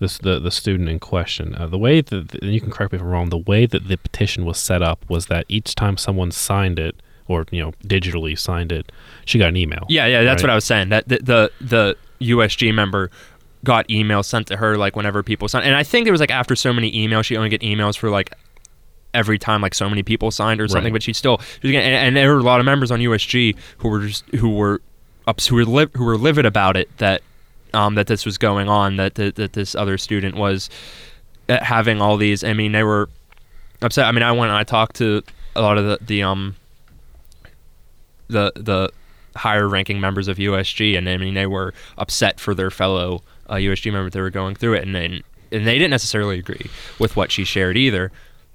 this the, the student in question, uh, the way that, the, and you can correct me if I'm wrong, the way that the petition was set up was that each time someone signed it, or you know, digitally signed it, she got an email. Yeah, yeah, that's right? What I was saying. That the, the the U S G member got emails sent to her like whenever people signed, and I think it was like after so many emails, she only get emails for like every time like so many people signed or something. Right. But she still, she was getting, and, and there were a lot of members on U S G who were just who were. Who were li- who were livid about it that um, that this was going on, that that, that this other student was uh, having all these. I mean, they were upset. I mean, I went and I talked to a lot of the the um the the higher ranking members of U S G, and I mean, they were upset for their fellow uh, U S G members that were going through it, and then and they didn't necessarily agree with what she shared either.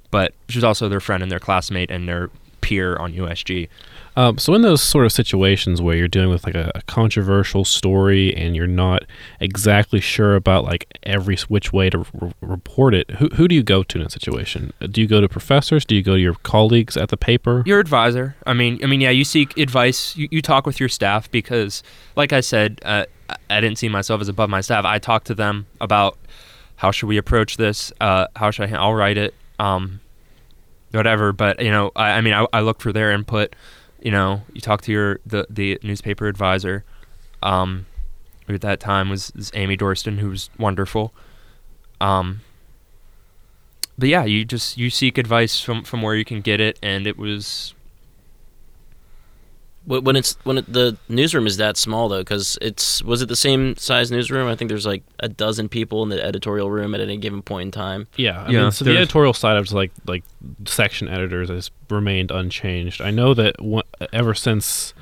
But she was also their friend and their classmate and their peer on U S G. Um, so in those sort of situations where you're dealing with like a, a controversial story and you're not exactly sure about like every which way to re- report it, who who do you go to in that situation? Do you go to professors? Do you go to your colleagues at the paper? Your advisor. I mean, I mean, yeah, you seek advice. You, you talk with your staff because, like I said, uh, I didn't see myself as above my staff. I talked to them about how should we approach this? Uh, how should I? I'll write it, um, whatever. But you know, I, I mean, I, I looked for their input. You know, you talk to your the, the newspaper advisor, um, who at that time was, was Amy Dorsten, who was wonderful. Um, but yeah, you just you seek advice from, from where you can get it, and it was. When it's when it, the newsroom is that small though, because it's was it the same size newsroom? I think there's like a dozen people in the editorial room at any given point in time. Yeah, I yeah, mean, so the editorial side of like like section editors has remained unchanged. I know that one, ever since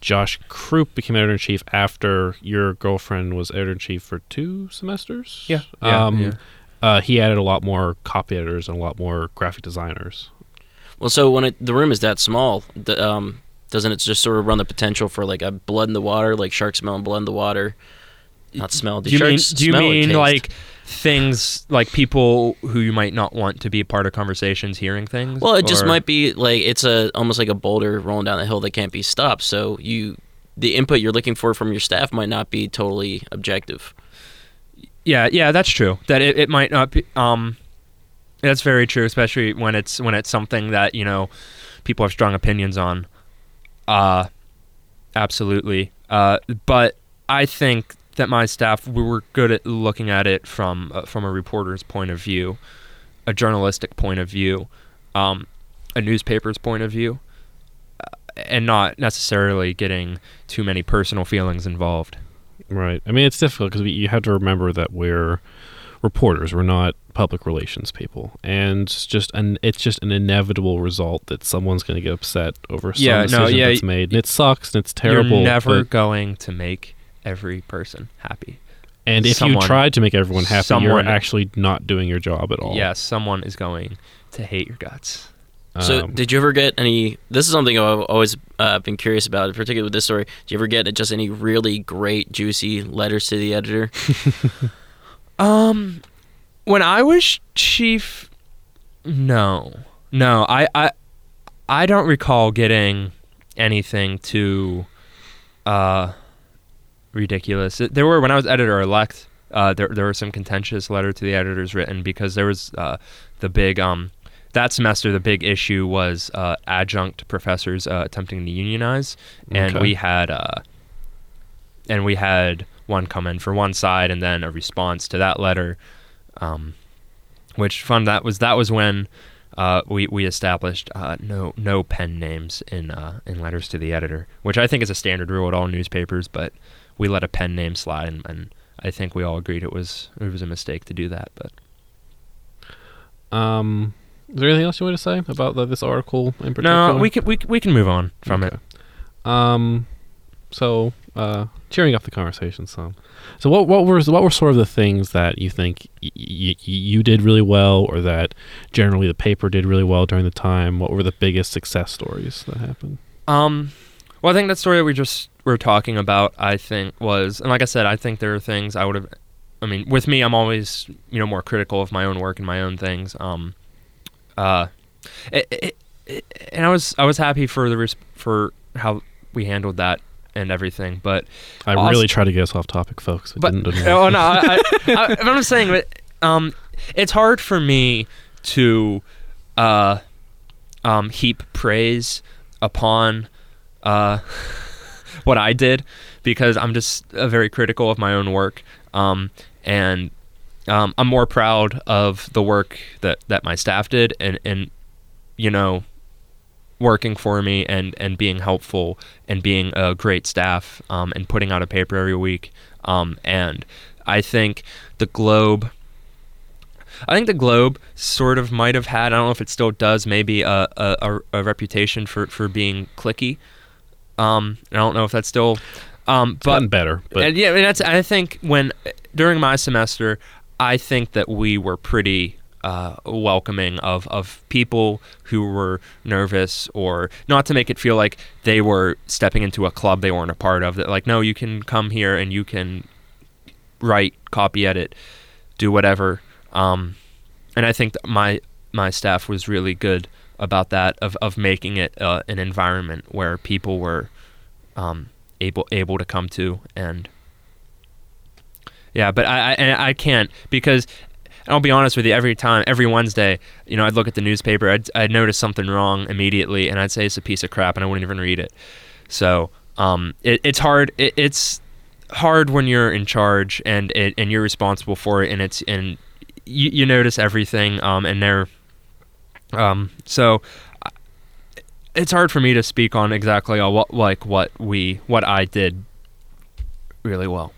Josh Krupp became editor in chief after your girlfriend was editor in chief for two semesters. Yeah, yeah, um, yeah. Uh, he added a lot more copy editors and a lot more graphic designers. Well, so when it, the room is that small, the, um. Doesn't it just sort of run the potential for like a blood in the water, like shark smell and blood in the water? Not smell. Do, do you mean, do you mean like things like people who you might not want to be a part of conversations hearing things? Well, it or? just might be like it's a almost like a boulder rolling down the hill that can't be stopped. So you, the input you're looking for from your staff might not be totally objective. Yeah, yeah, that's true. That it, it might not be. Um, that's very true, especially when it's when it's something that you know people have strong opinions on. Uh, absolutely. Uh, but I think that my staff, we were good at looking at it from uh, from a reporter's point of view, a journalistic point of view, um, a newspaper's point of view, uh, and not necessarily getting too many personal feelings involved. Right. I mean, it's difficult because you have to remember that we're reporters. We're not public relations people, and just an it's just an inevitable result that someone's going to get upset over some yeah, decision no, yeah, that's made, and it sucks and it's terrible. You're never going to make every person happy, and if someone, you try to make everyone happy, someone, you're actually not doing your job at all. Yes, yeah, someone is going to hate your guts. So, um, did you ever get any? This is something I've always uh, been curious about, particularly with this story. Did you ever get just any really great, juicy letters to the editor? Um, when I was chief, no, no, I, I, I don't recall getting anything too uh, ridiculous. There were, when I was editor-elect, uh, there there were some contentious letter to the editors written because there was uh, the big, um, that semester, the big issue was uh, adjunct professors uh, attempting to unionize. And okay. we had, uh, and we had one come in for one side and then a response to that letter, um, which fun, that was, that was when Uh, we we established uh, no no pen names in uh, in letters to the editor, which I think is a standard rule at all newspapers. But we let a pen name slide, and, and I think we all agreed it was it was a mistake to do that. But um, is there anything else you want to say about the, this article in particular? No, we can we we can move on from okay. it. Um, so uh, cheering up the conversation some. So what what were what were sort of the things that you think y- y- you did really well, or that generally the paper did really well during the time? What were the biggest success stories that happened? Um, well, I think that story that we just were talking about, I think was, and like I said, I think there are things I would have. I mean, with me, I'm always you know more critical of my own work and my own things. Um, uh, it, it, it, and I was I was happy for the res- for how we handled that. And everything, but I also, really try to get us off topic, folks. It but didn't, didn't oh no, I, I, I, I'm just saying. But um, it's hard for me to uh, um, heap praise upon uh, what I did because I'm just uh, very critical of my own work, um, and um, I'm more proud of the work that, that my staff did, and and you know. working for me and, and being helpful and being a great staff um, and putting out a paper every week. Um, and I think the Globe, I think the Globe sort of might have had, I don't know if it still does, maybe a a, a reputation for, for being cliquey. Um, I don't know if that's still... Um, it's but, gotten better. But. And yeah, I mean, that's, I think when, during my semester, I think that we were pretty... Uh, welcoming of, of people who were nervous, or not to make it feel like they were stepping into a club they weren't a part of. That like, no, you can come here and you can write, copy, edit, do whatever. Um, and I think that my my staff was really good about that, of of making it uh, an environment where people were um, able able to come to. And yeah, but I I, I can't because. I'll be honest with you, every time, every Wednesday, you know, I'd look at the newspaper, I'd, I'd notice something wrong immediately, and I'd say it's a piece of crap, and I wouldn't even read it. So um, it, it's hard. It, it's hard when you're in charge, and it, and you're responsible for it, and it's and you, you notice everything, um, and they're um, so it's hard for me to speak on exactly all what like what we what I did really well.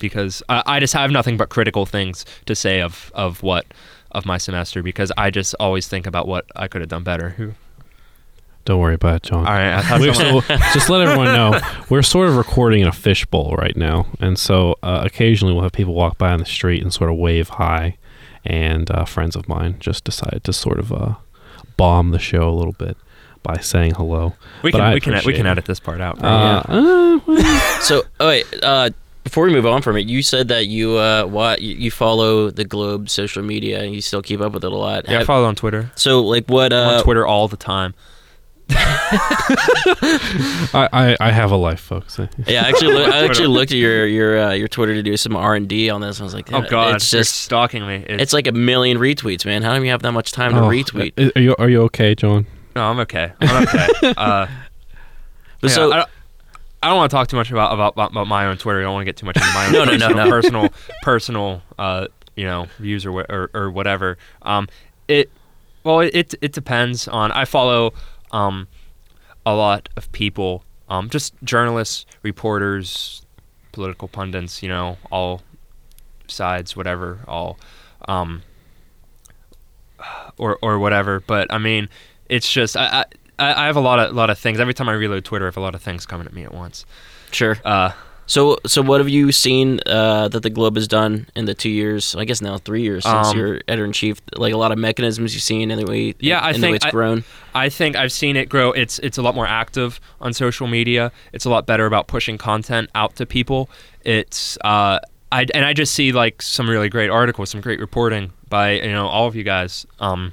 Because I, I just have nothing but critical things to say of, of what of my semester, because I just always think about what I could have done better. Don't worry about it, John. All right, I so, just let everyone know we're sort of recording in a fishbowl right now, and so uh, occasionally we'll have people walk by on the street and sort of wave hi. And uh, friends of mine just decided to sort of uh, bomb the show a little bit by saying hello. We but can I we can we can edit this part out. Right? Uh, yeah. uh, well. So oh wait. Uh, Before we move on from it, you said that you uh, what, you follow the Globe social media and you still keep up with it a lot. Yeah, I follow on Twitter. So, like, what? Uh, on Twitter all the time. I, I, I have a life, folks. Yeah, I actually, look, I actually looked at your your uh, your Twitter to do some R and D on this. And I was like, oh god, it's just stalking me. It's, it's like a million retweets, man. How do you have that much time oh, to retweet? Are you Are you okay, John? No, I'm okay. I'm okay. uh, but yeah, so. I I don't want to talk too much about, about about my own Twitter. I don't want to get too much into my own no, no, no, no. personal personal uh, you know views or or, or whatever. Um, it well it it depends on. I follow um, a lot of people, um, just journalists, reporters, political pundits. You know, all sides, whatever, all um, or or whatever. But I mean, it's just I. I I have a lot of lot of things. Every time I reload Twitter, I have a lot of things coming at me at once. Sure. Uh, so so what have you seen uh, that the Globe has done in the two years, I guess now three years since um, you're editor-in-chief? Like a lot of mechanisms you've seen and the way, yeah, I think, the way it's I, grown? I think I've seen it grow. It's, it's a lot more active on social media. It's a lot better about pushing content out to people. It's uh, I, and I just see like some really great articles, some great reporting by you know all of you guys um,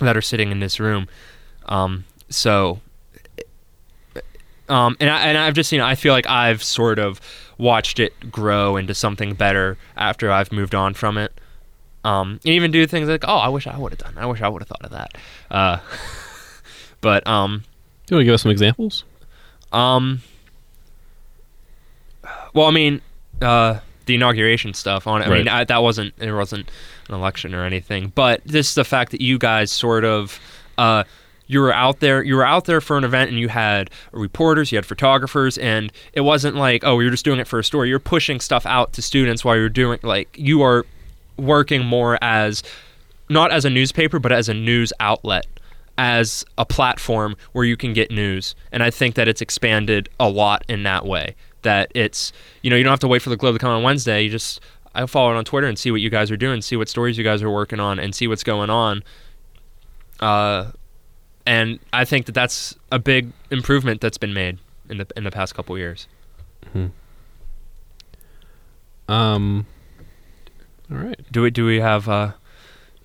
that are sitting in this room. Um, So Um, and, I, and I've just seen, I feel like I've sort of watched it grow into something better after I've moved on from it. Um, and even do things like, oh, I wish I would have done. I wish I would have thought of that. Uh, but, um... Do you want to give us some examples? Um... Well, I mean, uh, the inauguration stuff on it. I right. mean, I, that wasn't, it wasn't an election or anything. But this is the fact that you guys sort of... Uh, You were out there. You were out there for an event, and you had reporters, you had photographers, and it wasn't like, oh, you're just doing it for a story. You're pushing stuff out to students while you're doing, like, you are working more as, not as a newspaper, but as a news outlet, as a platform where you can get news. And I think that it's expanded a lot in that way. That it's, you know, you don't have to wait for the Globe to come on Wednesday. You just, I follow it on Twitter and see what you guys are doing, see what stories you guys are working on, and see what's going on. Uh. And I think that that's a big improvement that's been made in the in the past couple years. Mm-hmm. Um. All right. Do we do we have uh,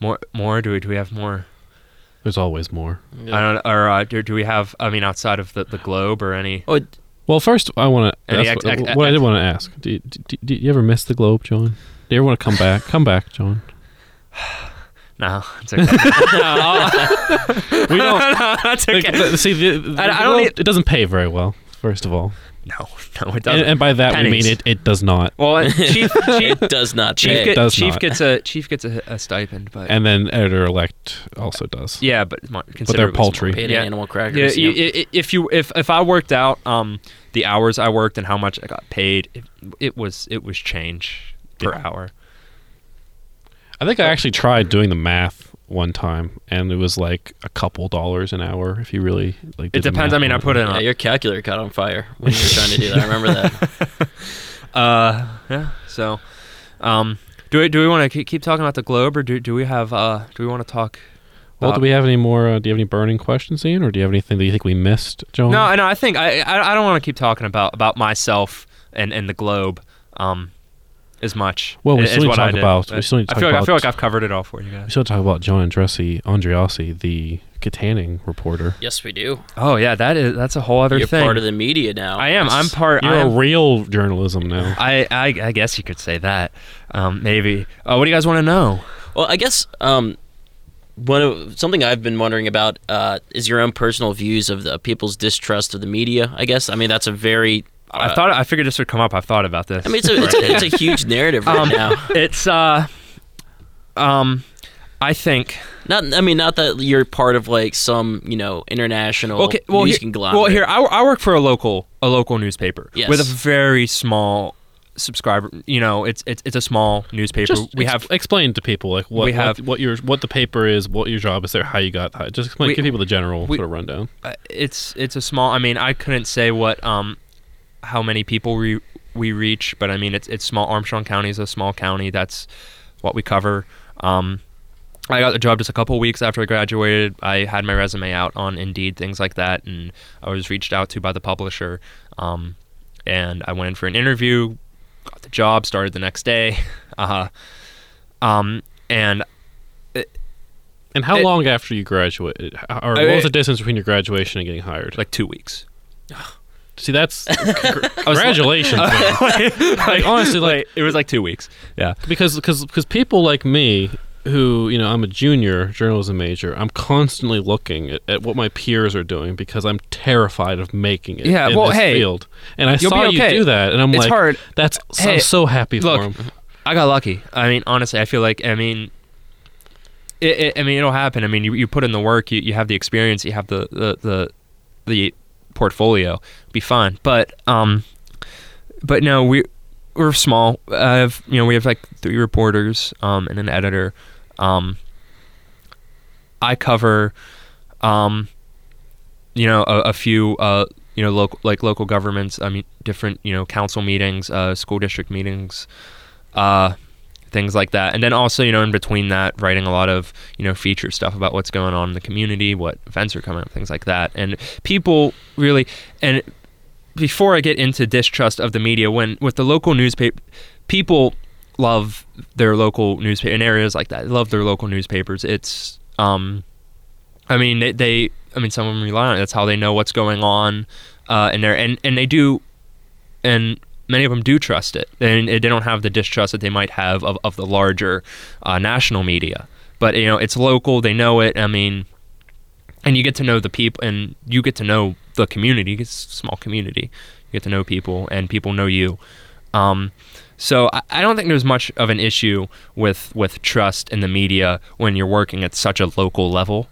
more more? Do we do we have more? There's always more. Yeah. I don't. Or uh, do, do we have? I mean, outside of the, the Globe or any. Oh, it, well, first I want to. Ex- what, ex- what I did want to ask. Do you, do, do you ever miss the Globe, John? Do you ever want to come back? Come back, John. No, it's okay. no, we don't. No, that's okay. The, see, the, the I, I don't. Need, it doesn't pay very well, first of all. No, no, it doesn't. And, and by that Pennies. we mean it. It does not. Well, it, Chief, Chief it does not. Chief, pay. Get, does Chief not. gets a Chief gets a, a stipend, but and then editor-elect also does. Yeah, but but they're paltry. Paid yeah. animal crackers. Yeah, yeah. You, if you if if I worked out um the hours I worked and how much I got paid, it, it was it was change per yeah. hour. I think I actually tried doing the math one time, and it was like a couple dollars an hour if you really like. Did it depends. I mean, I put it on. Yeah, your calculator caught on fire when you were trying to do that. I remember that. uh, yeah. So, um, do we do we want to keep talking about the Globe, or do do we have uh, do we want to talk? Well, do we have any more? Uh, do you have any burning questions, Ian, or do you have anything that you think we missed, John? No, no. I think I I, I don't want to keep talking about, about myself and, and the Globe. Um, as much well we is, still need to talk about we still need to talk I feel like, about I feel like I've covered it all for you guys. We still talk about John Andreassi, Andreassi the Kittanning reporter. Yes we do. Oh yeah, that is that's a whole other You're thing. You're part of the media now. I am. I'm part You're I'm, a real journalism now. I, I I guess you could say that. Um maybe. Uh, what do you guys want to know? Well, I guess um one of, something I've been wondering about uh is your own personal views of the people's distrust of the media, I guess. I mean that's a very I thought I figured this would come up. I've thought about this. I mean, it's a, it's a, it's a huge narrative right um, now. It's, uh, um, I think not. I mean, not that you're part of like some you know international okay, well, news here, conglomerate. Well, here I, I work for a local a local newspaper yes. with a very small subscriber. You know, it's it's it's a small newspaper. Just we ex- have explain to people like what we have, what, what your what the paper is, what your job is there, how you got. How, just explain we, give people the general we, sort of rundown. Uh, it's it's a small. I mean, I couldn't say what um. how many people we we reach, but I mean it's it's small. Armstrong County is a small county. That's what we cover. Um, I got the job just a couple weeks after I graduated. I had my resume out on Indeed, things like that, and I was reached out to by the publisher. Um, and I went in for an interview, got the job, started the next day. Uh, um, and it, and how it, long after you graduated? Or what was the distance between your graduation and getting hired? Like two weeks. See, that's congratulations. Like, like, like, honestly, like it was like two weeks. Yeah, because because because people like me, who you know, I'm a junior journalism major. I'm constantly looking at, at what my peers are doing because I'm terrified of making it. Yeah, in well, this hey, field. And I saw okay. you do that, and I'm it's like, hard. That's so, hey, so happy look, for him. I got lucky. I mean, honestly, I feel like I mean. It, it, I mean, it'll happen. I mean, you, you put in the work, you, you have the experience, you have the the the, the portfolio, be fine. But um but no, we we're small. I've you know we have like three reporters um and an editor. um I cover um you know a, a few uh you know local like local governments. I mean different you know council meetings, uh school district meetings, uh things like that. And then also, you know, in between that, writing a lot of, you know, feature stuff about what's going on in the community, what events are coming up, things like that. And people really, and before I get into distrust of the media, when with the local newspaper, people love their local newspaper in areas like that. They love their local newspapers. It's, um, I mean, they, they I mean, some of them rely on it. That's how they know what's going on. uh, in there, and and they do, and many of them do trust it, and they don't have the distrust that they might have of, of the larger uh, national media. But you know, it's local; they know it. I mean, and you get to know the people, and you get to know the community. It's a small community. You get to know people, and people know you. Um, so I, I don't think there's much of an issue with with trust in the media when you're working at such a local level.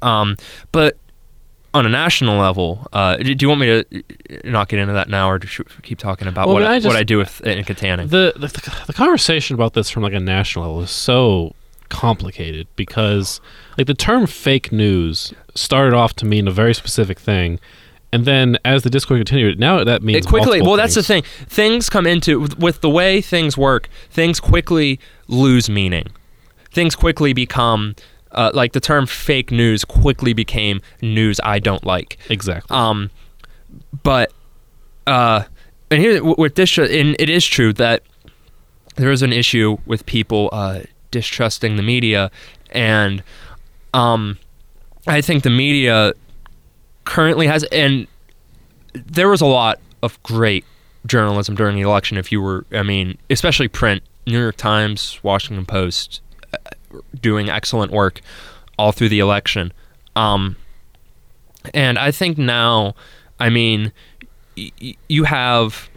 Um, but on a national level, uh, do, do you want me to not get into that now, or do keep talking about well, what I, I just, what I do with in Kittanning? The, the the conversation about this from like a national level is so complicated because like the term fake news started off to mean a very specific thing. And then, as the discourse continued, now that means it quickly. Well, that's things. the thing. Things come into with, with the way things work. Things quickly lose meaning. Things quickly become uh, like the term "fake news" quickly became news I don't like. Exactly. Um, but uh, and here with this, and it is true that there is an issue with people uh, distrusting the media, and um, I think the media currently has, and there was a lot of great journalism during the election. If you were, I mean, especially print, New York Times, Washington Post, uh, doing excellent work all through the election. Um, and I think now, I mean, y- you have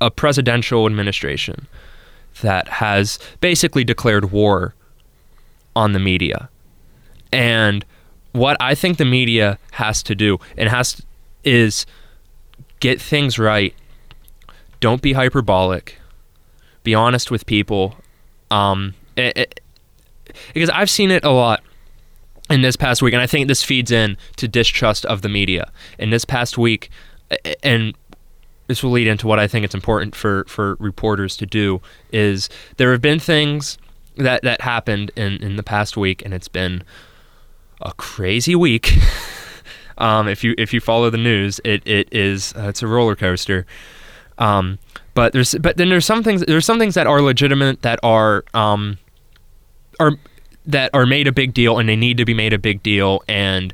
a presidential administration that has basically declared war on the media. And what I think the media has to do and has to, is get things right. Don't be hyperbolic. Be honest with people. Um, it, it, because I've seen it a lot in this past week, and I think this feeds in to distrust of the media. In this past week, and this will lead into what I think it's important for, for reporters to do, is there have been things that, that happened in, in the past week, and it's been a crazy week. um, if you if you follow the news, it it is uh, it's a roller coaster. Um, but there's but then there's some things there's some things that are legitimate that are um are that are made a big deal, and they need to be made a big deal. And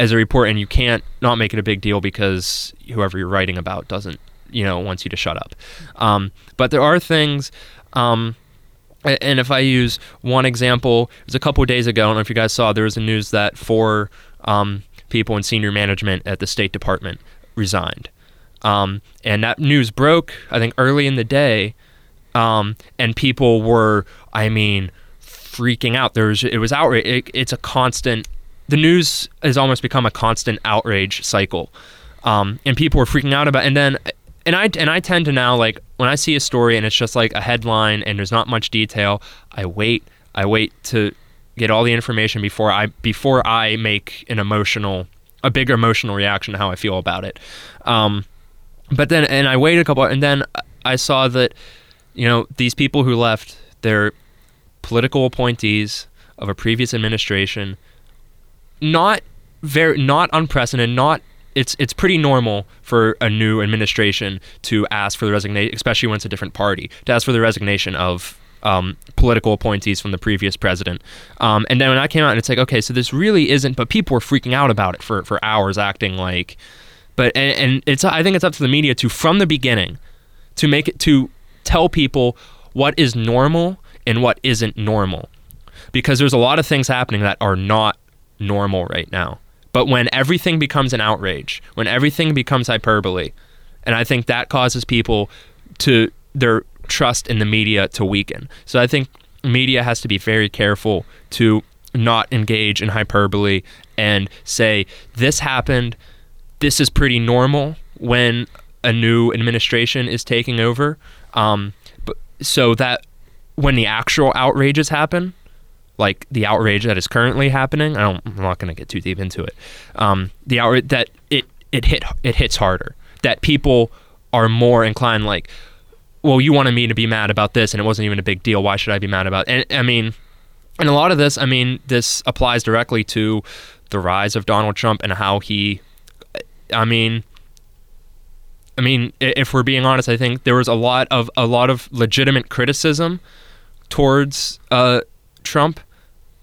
as a reporter, and you can't not make it a big deal because whoever you're writing about doesn't you know wants you to shut up. Um, but there are things. Um, And if I use one example, it was a couple of days ago, I don't know if you guys saw, there was the news that four um, people in senior management at the State Department resigned. Um, and that news broke, I think, early in the day, um, and people were, I mean, freaking out. There was, it was outrage. It, it's a constant, the news has almost become a constant outrage cycle. Um, and people were freaking out about, and then... And I and I tend to now, like, when I see a story and it's just like a headline and there's not much detail, I wait. I wait to get all the information before I before I make an emotional, a big emotional reaction to how I feel about it. Um, but then, and I wait a couple, and then I saw that, you know, these people who left, they're political appointees of a previous administration. Not very, not unprecedented, not. It's it's pretty normal for a new administration to ask for the resignation, especially when it's a different party, to ask for the resignation of um, political appointees from the previous president. Um, and then when I came out, and it's like, okay, so this really isn't, but people were freaking out about it for, for hours, acting like, but and, and it's I think it's up to the media to, from the beginning, to make it, to tell people what is normal and what isn't normal, because there's a lot of things happening that are not normal right now. But when everything becomes an outrage, when everything becomes hyperbole, and I think that causes people to, their trust in the media to weaken. So I think media has to be very careful to not engage in hyperbole and say, this happened, this is pretty normal when a new administration is taking over. Um, but, so that when the actual outrages happen, like the outrage that is currently happening, I don't, I'm not going to get too deep into it. Um, the outrage that it it hit it hits harder. That people are more inclined, like, well, you wanted me to be mad about this, and it wasn't even a big deal. Why should I be mad about it? And I mean, and a lot of this, I mean, this applies directly to the rise of Donald Trump and how he. I mean, I mean, if we're being honest, I think there was a lot of a lot of legitimate criticism towards uh. Trump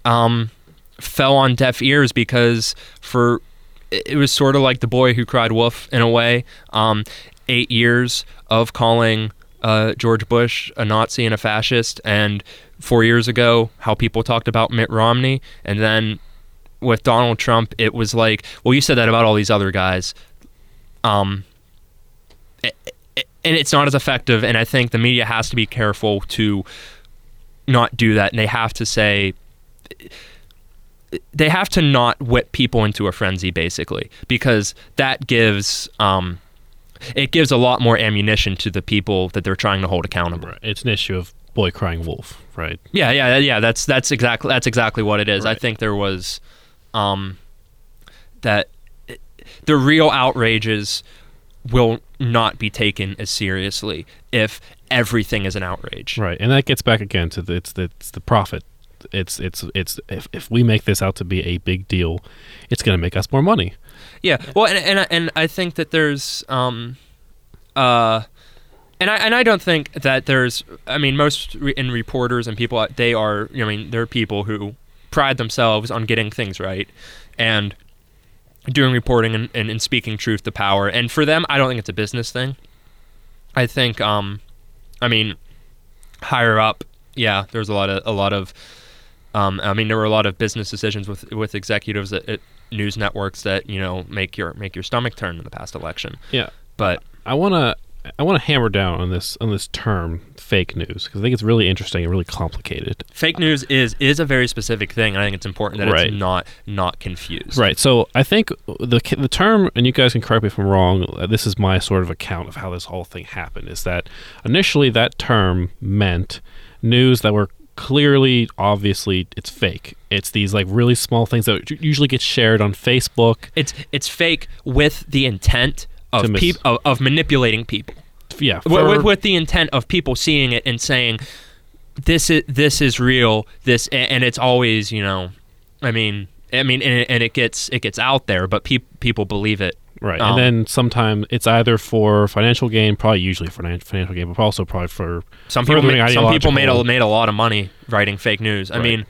um, fell on deaf ears because for it was sort of like the boy who cried wolf in a way. Um, eight years of calling uh, George Bush a Nazi and a fascist, and four years ago, how people talked about Mitt Romney, and then with Donald Trump, it was like, well, you said that about all these other guys. Um, it, it, and it's not as effective, and I think the media has to be careful to not do that, and they have to say... They have to not whip people into a frenzy, basically, because that gives um, it gives a lot more ammunition to the people that they're trying to hold accountable. Right. It's an issue of boy crying wolf, right? Yeah, yeah, yeah. That's that's exactly that's exactly what it is. Right. I think there was um, that the real outrages will not be taken as seriously if everything is an outrage. Right, and that gets back again to the, it's the, it's the profit. It's it's it's if, if we make this out to be a big deal, it's going to make us more money. Yeah, well, and and and I think that there's um, uh, and I and I don't think that there's. I mean, most re- in reporters and people, they are. I mean, they're people who pride themselves on getting things right and doing reporting and, and, and speaking truth to power. And for them, I don't think it's a business thing. I think, um, I mean, higher up, yeah, there's a lot of a lot of. Um, I mean, there were a lot of business decisions with with executives at, at news networks that, you know, make your make your stomach turn in the past election. Yeah, but I wanna I wanna hammer down on this on this term fake news, because I think it's really interesting and really complicated. Fake news is is a very specific thing, and I think it's important that right. it's not not confused. Right. So I think the the term, and you guys can correct me if I'm wrong. This is my sort of account of how this whole thing happened. Is that initially that term meant news that were clearly, obviously, it's fake. It's these like really small things that usually get shared on Facebook. It's it's fake with the intent of mis- peop- of, of manipulating people. Yeah, for- with, with the intent of people seeing it and saying, "This is this is real." This and it's always, you know, I mean, I mean, and, and it gets it gets out there, but pe- people believe it. Right, um, and then sometimes it's either for financial gain, probably usually for financial gain, but also probably for some people. Made, some people made a, made a lot of money writing fake news. I right. mean,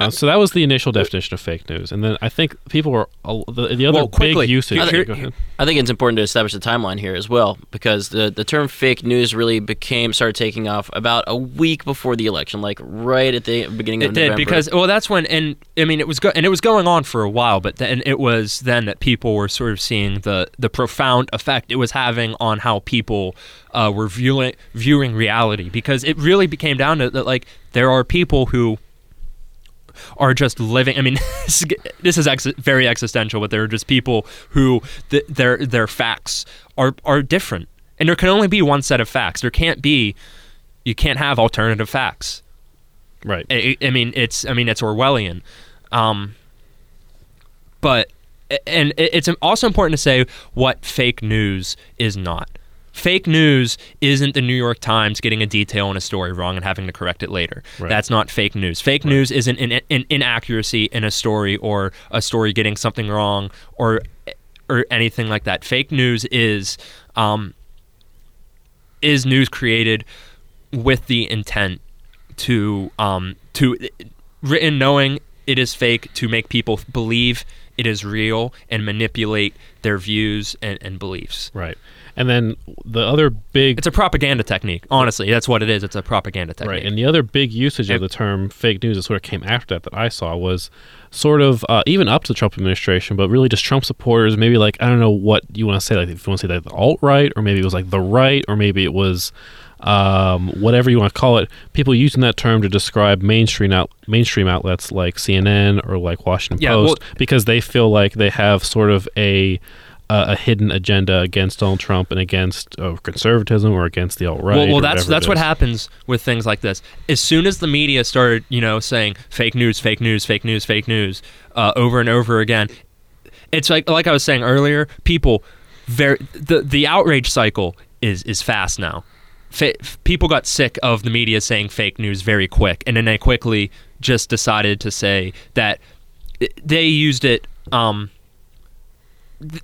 uh, I, so that was the initial definition of fake news, and then I think people were uh, the, the other well, quickly, big usage. I think, here, I think it's important to establish the timeline here as well, because the the term fake news really became started taking off about a week before the election, like right at the beginning of it November. It did, because well, that's when, and I mean, it was go- and it was going on for a while, but then it was then that people were sort of seeing the the profound effect it was having on how people uh, were viewing viewing reality, because it really became down to that, like, there are people who are just living. I mean, this is ex- very existential, but there are just people who th- their their facts are are different, and there can only be one set of facts. There can't be, you can't have alternative facts. Right. I, I mean, it's I mean it's Orwellian, um, but and it's also important to say what fake news is not. Fake news isn't the New York Times getting a detail in a story wrong and having to correct it later. Right. That's not fake news. Fake right. news isn't an, an inaccuracy in a story or a story getting something wrong or or anything like that. Fake news is um, is news created with the intent to um, to written knowing it is fake to make people believe it is real and manipulate their views and, and beliefs. Right. And then the other big... It's a propaganda technique. Honestly, that's what it is. It's a propaganda technique. Right, and the other big usage of the term fake news that sort of came after that that I saw was sort of, uh, even up to the Trump administration, but really just Trump supporters, maybe like, I don't know what you want to say, like if you want to say like the alt-right, or maybe it was like the right, or maybe it was um, whatever you want to call it, people using that term to describe mainstream out- mainstream outlets like C N N or like Washington yeah, Post, well, because they feel like they have sort of a... Uh, a hidden agenda against Donald Trump and against uh, conservatism or against the alt-right. Well, well that's that's what happens with things like this. As soon as the media started, you know, saying fake news, fake news, fake news, fake news, uh, over and over again, it's like like I was saying earlier. People, very the the outrage cycle is is fast now. Fa- people got sick of the media saying fake news very quick, and then they quickly just decided to say that they used it. Um,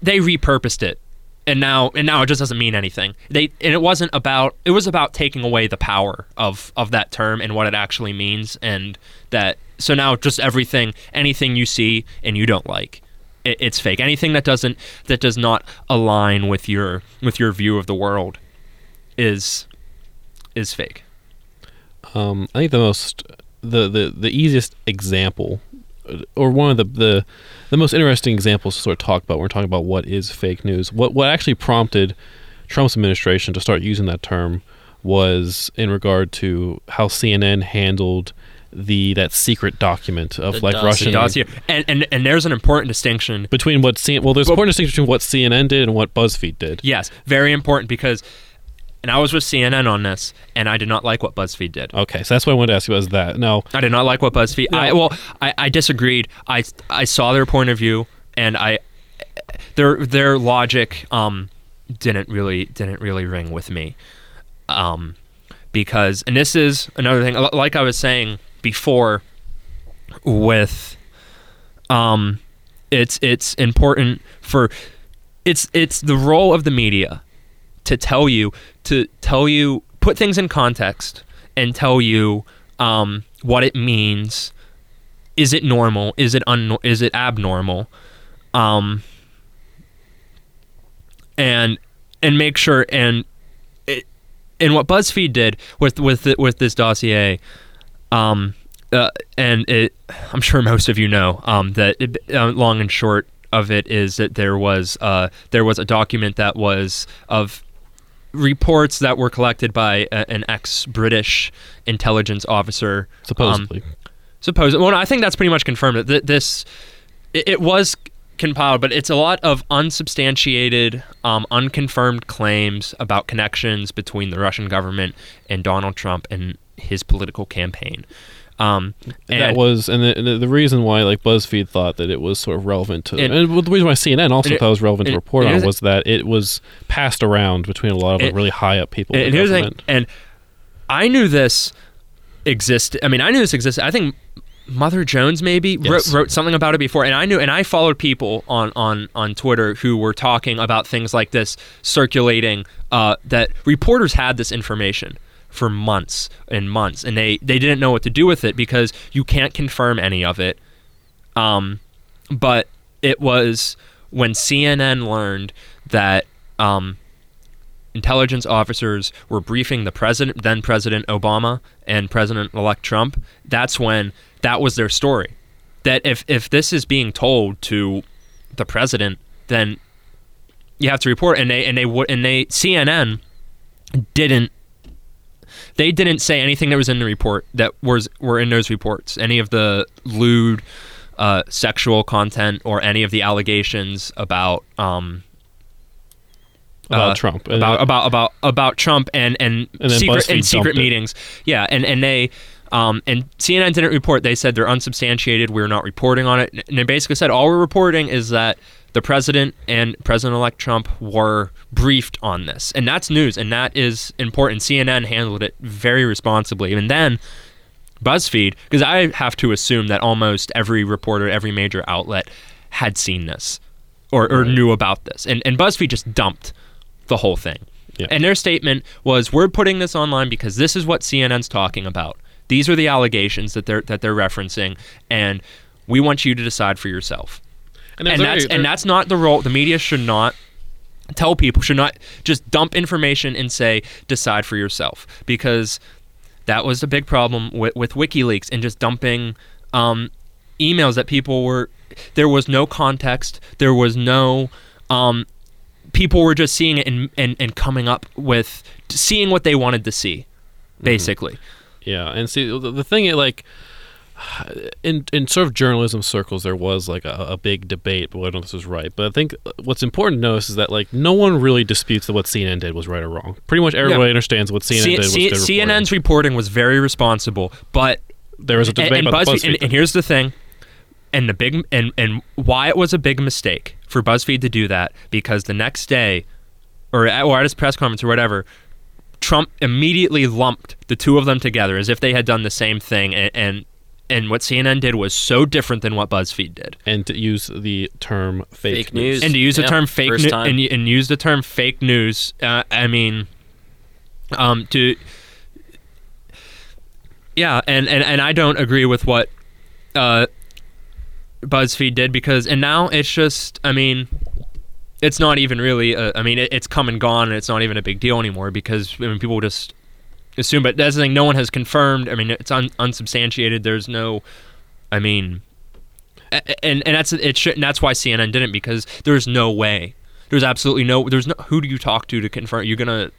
They repurposed it, and now and now it just doesn't mean anything. They and it wasn't about it was about taking away the power of, of that term and what it actually means, and that so now just everything anything you see and you don't like it, it's fake. Anything that doesn't that does not align with your with your view of the world is is fake. Um, I think the most the, the, the easiest example, or one of the, the the most interesting examples to sort of talk about when we're talking about what is fake news, what what actually prompted Trump's administration to start using that term was in regard to how C N N handled the that secret document of the like dossier. Russian dossier. And, and and there's an important distinction between what C N N, well there's an important distinction between what C N N did and what BuzzFeed did. Yes, very important, because and I was with C N N on this, and I did not like what BuzzFeed did. Okay, so that's what I wanted to ask you, was that. No, I did not like what BuzzFeed... No. I, well, I, I disagreed. I I saw their point of view, and I their their logic um didn't really didn't really ring with me, um because and this is another thing. Like I was saying before, with um, it's it's important for it's it's the role of the media to tell you, to tell you, put things in context and tell you um, what it means. Is it normal? Is it un? Is it abnormal? Um, and and make sure and it, and what BuzzFeed did with with the, with this dossier, um, uh, and it, I'm sure most of you know um, that it, uh, long and short of it is that there was uh, there was a document that was of reports that were collected by a, an ex-British intelligence officer. Supposedly. Um, supposedly. Well, no, I think that's pretty much confirmed. That this, it, it was compiled, but it's a lot of unsubstantiated, um, unconfirmed claims about connections between the Russian government and Donald Trump and his political campaign. Um, and that was, and the, the reason why like BuzzFeed thought that it was sort of relevant to, and, and the reason why C N N also thought it was relevant to report on was that it was passed around between a lot of like, really high up people. And, in the here's the thing, and I knew this existed. I mean, I knew this existed. I think Mother Jones maybe yes. wrote, wrote something about it before, and I knew, and I followed people on, on, on Twitter who were talking about things like this circulating, uh, that reporters had this information for months and months, and they, they didn't know what to do with it because you can't confirm any of it. Um, but it was when C N N learned that um, intelligence officers were briefing the president, then President Obama and President-elect Trump, that's when that was their story. That if, if this is being told to the president, then you have to report. And they and they and they C N N didn't. They didn't say anything that was in the report that was were in those reports. Any of the lewd, uh, sexual content, or any of the allegations about um, about uh, Trump, about, about about about Trump and and, and secret and secret meetings. It. Yeah, and and they um, and C N N didn't report. They said they're unsubstantiated. We're not reporting on it. And they basically said all we're reporting is that the president and President-elect Trump were briefed on this. And that's news, and that is important. C N N handled it very responsibly. And then BuzzFeed, because I have to assume that almost every reporter, every major outlet had seen this or, or knew about this. And, and BuzzFeed just dumped the whole thing. Yeah. And their statement was, we're putting this online because this is what C N N's talking about. These are the allegations that they're that they're referencing, and we want you to decide for yourself. And, and that's and that's not the role. The media should not tell people, should not just dump information and say, decide for yourself. Because that was the big problem with, with WikiLeaks and just dumping um, emails that people were, there was no context. There was no, um, people were just seeing it and, and, and coming up with, seeing what they wanted to see, basically. Mm-hmm. Yeah. And see, the, the thing, it like, In in sort of journalism circles, there was like a, a big debate, but whether this was right. But I think what's important to notice is that like no one really disputes that what C N N did was right or wrong. Pretty much everybody yeah. understands what C N N C- did was C- reporting. C N N's reporting was very responsible, but there was a debate and, and about BuzzFeed. The BuzzFeed and, and here's the thing, and the big and and why it was a big mistake for BuzzFeed to do that, because the next day, or at, or at his press conference or whatever, Trump immediately lumped the two of them together as if they had done the same thing, and. and And what C N N did was so different than what BuzzFeed did. And to use the term fake, fake news. news. And to use yeah, the term fake news. And, and use the term fake news. Uh, I mean, um, to. Yeah, and, and, and I don't agree with what uh, BuzzFeed did, because, and now it's just, I mean, it's not even really, a, I mean, it, it's come and gone, and it's not even a big deal anymore, because, I mean, people just assume, but that's the thing, no one has confirmed, I mean, it's un, unsubstantiated, there's no, I mean, and and that's it. Should, and that's why C N N didn't, because there's no way, there's absolutely no, there's no, who do you talk to to confirm, you're gonna,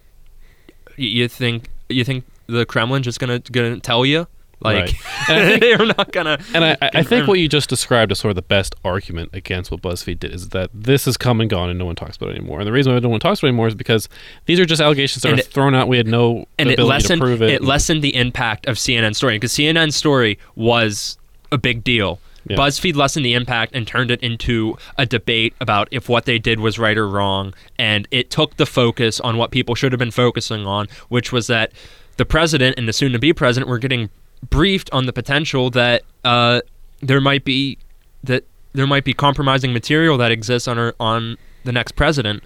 you think, you think the Kremlin just gonna, gonna tell you? Like, right. They're not gonna. And I, I think what you just described is sort of the best argument against what BuzzFeed did, is that this has come and gone and no one talks about it anymore. And the reason why no one talks about it anymore is because these are just allegations that are thrown out. We had no and ability it lessened, to prove it. It lessened the impact of C N N's story, because C N N's story was a big deal. Yeah. BuzzFeed lessened the impact and turned it into a debate about if what they did was right or wrong. And it took the focus on what people should have been focusing on, which was that the president and the soon-to-be president were getting briefed on the potential that uh, there might be that there might be compromising material that exists on our, on the next president,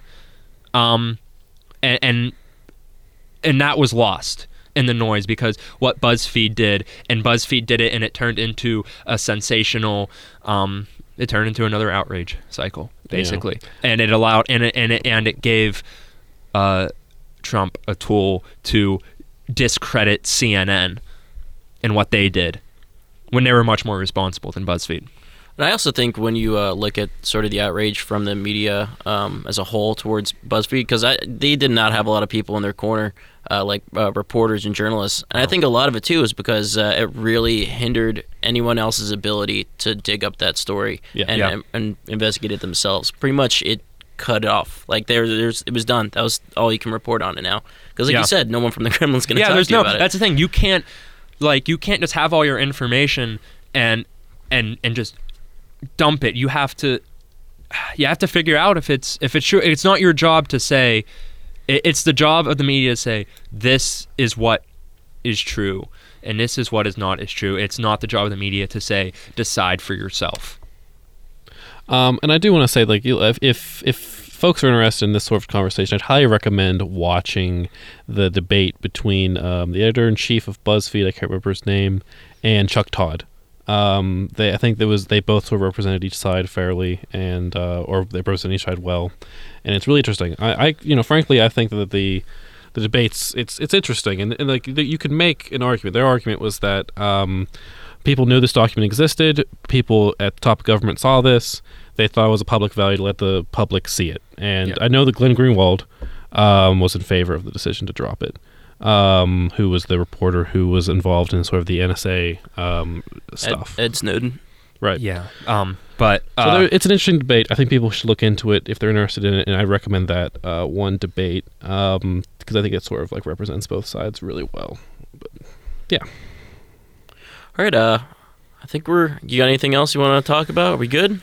um, and, and and that was lost in the noise, because what BuzzFeed did, and BuzzFeed did it, and it turned into a sensational. Um, it turned into another outrage cycle, basically, yeah. and it allowed and it, and it, and it gave uh, Trump a tool to discredit C N N. And what they did, when they were much more responsible than BuzzFeed. And I also think when you uh, look at sort of the outrage from the media um, as a whole towards BuzzFeed, because they did not have a lot of people in their corner, uh, like uh, reporters and journalists. And I think a lot of it, too, is because uh, it really hindered anyone else's ability to dig up that story yeah. And, yeah. and and investigate it themselves. Pretty much it cut it off. Like, there, there's, it was done. That was all you can report on it now. Because like yeah. you said, no one from the Kremlin's going to yeah, talk there's to you no, about it. Yeah, that's the thing. You can't... Like, you can't just have all your information and and and just dump it. You have to you have to figure out if it's if it's true. It's not your job to say. It's the job of the media to say this is what is true and this is what is not is true. It's not the job of the media to say decide for yourself. Um, and I do want to say, like, if if. if folks are interested in this sort of conversation, I'd highly recommend watching the debate between um, the editor-in-chief of BuzzFeed, I can't remember his name, and Chuck Todd. Um, they, I think there was they both sort of represented each side fairly, and uh, or they represented each side well, and it's really interesting. I, I you know, frankly, I think that the the debates it's it's interesting, and, and like you could make an argument. Their argument was that um, people knew this document existed. People at the top of government saw this. They thought it was a public value to let the public see it. And yep. I know that Glenn Greenwald um, was in favor of the decision to drop it, um, who was the reporter who was involved in sort of the N S A um, stuff. Ed, Ed Snowden. Right. Yeah. Um, but uh, so there, it's an interesting debate. I think people should look into it if they're interested in it, and I recommend that uh, one debate because um, I think it sort of like represents both sides really well. But, yeah. All right. Uh, I think we're... You got anything else you want to talk about? Are we good?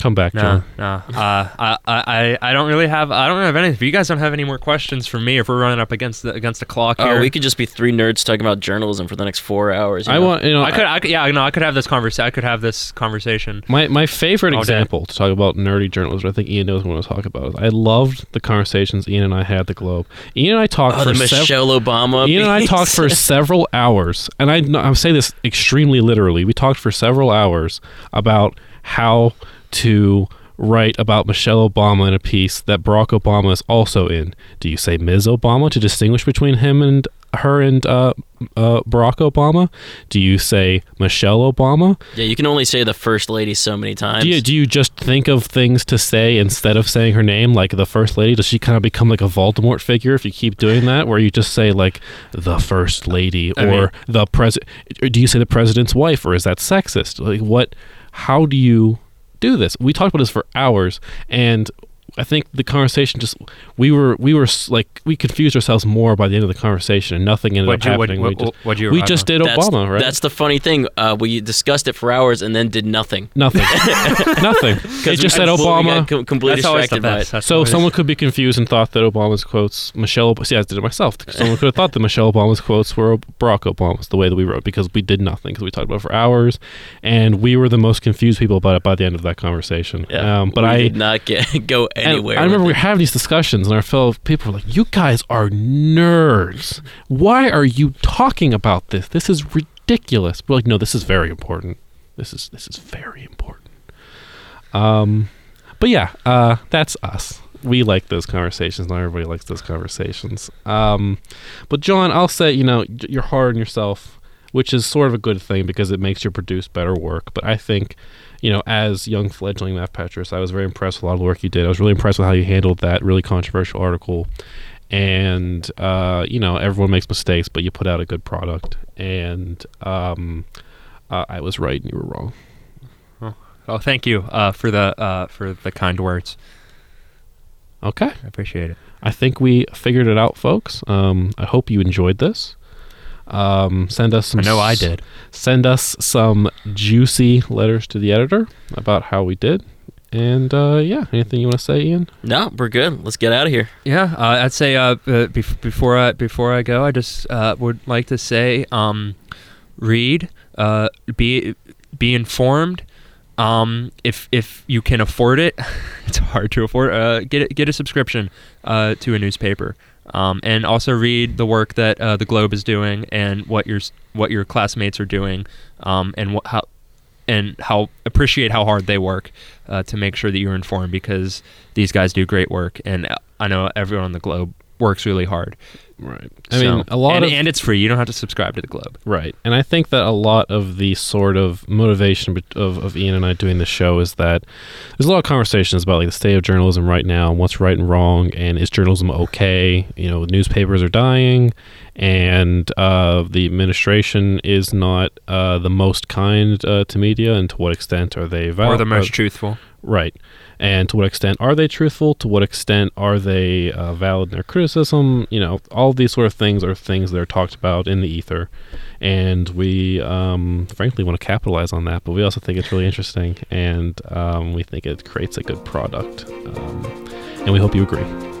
Come back, John. No, no. Uh, I, I, I don't really have. I don't have anything. If you guys don't have any more questions for me, if we're running up against the against the clock here, oh, we could just be three nerds talking about journalism for the next four hours. You I know? want, you know, I could, I, I could, yeah, no, I could have this conversation. I could have this conversation. My my favorite example to talk about nerdy journalism, I think Ian knows what I want to talk about. I loved the conversations Ian and I had at the Globe. Ian and I talked oh, for the Michelle sev- Obama. Ian piece. and I talked for several hours, and I I'm saying this extremely literally. We talked for several hours about how to write about Michelle Obama in a piece that Barack Obama is also in. Do you say Miz Obama to distinguish between him and her and uh, uh, Barack Obama? Do you say Michelle Obama? Yeah, you can only say the First Lady so many times. Do you, do you just think of things to say instead of saying her name, like the First Lady? Does she kind of become like a Voldemort figure if you keep doing that, where you just say like the First Lady or I mean, the president? Do you say the president's wife, or is that sexist? Like what? How do you do this? We talked about this for hours, and I think the conversation just we were we were like we confused ourselves more by the end of the conversation, and nothing ended what'd up you, happening. What, what, what, we just, we just did that's, Obama, right? That's the funny thing. Uh, we discussed it for hours and then did nothing. Nothing. nothing. It just said Obama. Com- completely distracted by it. That's so someone could be confused and thought that Obama's quotes Michelle. See, I did it myself. Someone could have thought that Michelle Obama's quotes were Barack Obama's the way that we wrote, because we did nothing, because we talked about it for hours, and we were the most confused people about it by the end of that conversation. Yeah. Um, but we I did not get go. Anywhere. Anywhere. I remember we were having these discussions, and our fellow people were like, "You guys are nerds. Why are you talking about this? This is ridiculous." We're like, "No, this is very important." This is this is very important. Um, but yeah, uh, that's us. We like those conversations. Not everybody likes those conversations. Um, but John, I'll say, you know, you're hard on yourself, which is sort of a good thing because it makes you produce better work. But I think, you know, as young fledgling Matt Petrus, I was very impressed with a lot of the work you did. I was really impressed with how you handled that really controversial article. And, uh, you know, everyone makes mistakes, but you put out a good product. And um, uh, I was right and you were wrong. Oh, oh thank you uh, for the uh, for the kind words. Okay. I appreciate it. I think we figured it out, folks. Um, I hope you enjoyed this. Um, send us some... I know I did. S- send us some juicy letters to the editor about how we did. And, uh, yeah, anything you want to say, Ian? No, we're good. Let's get out of here. Yeah, uh, I'd say uh, bef- before I before I go, I just uh, would like to say um, read, uh, be be informed. Um, if if you can afford it, it's hard to afford. Uh, get a, get a subscription uh, to a newspaper, um, and also read the work that uh, the Globe is doing and what your what your classmates are doing, um, and what how. and how appreciate how hard they work uh, to make sure that you're informed, because these guys do great work, and I know everyone on the Globe works really hard. Right. I so, mean, a lot and, of... And it's free. You don't have to subscribe to the Globe. Right. And I think that a lot of the sort of motivation of, of Ian and I doing the show is that there's a lot of conversations about like the state of journalism right now and what's right and wrong and is journalism okay? You know, newspapers are dying and uh, the administration is not uh, the most kind uh, to media, and to what extent are they... Val- or the most uh, truthful. Right. And to what extent are they truthful? To what extent are they uh, valid in their criticism? You know, all these sort of things are things that are talked about in the ether. And we, um, frankly, want to capitalize on that. But we also think it's really interesting. And um, we think it creates a good product. Um, and we hope you agree.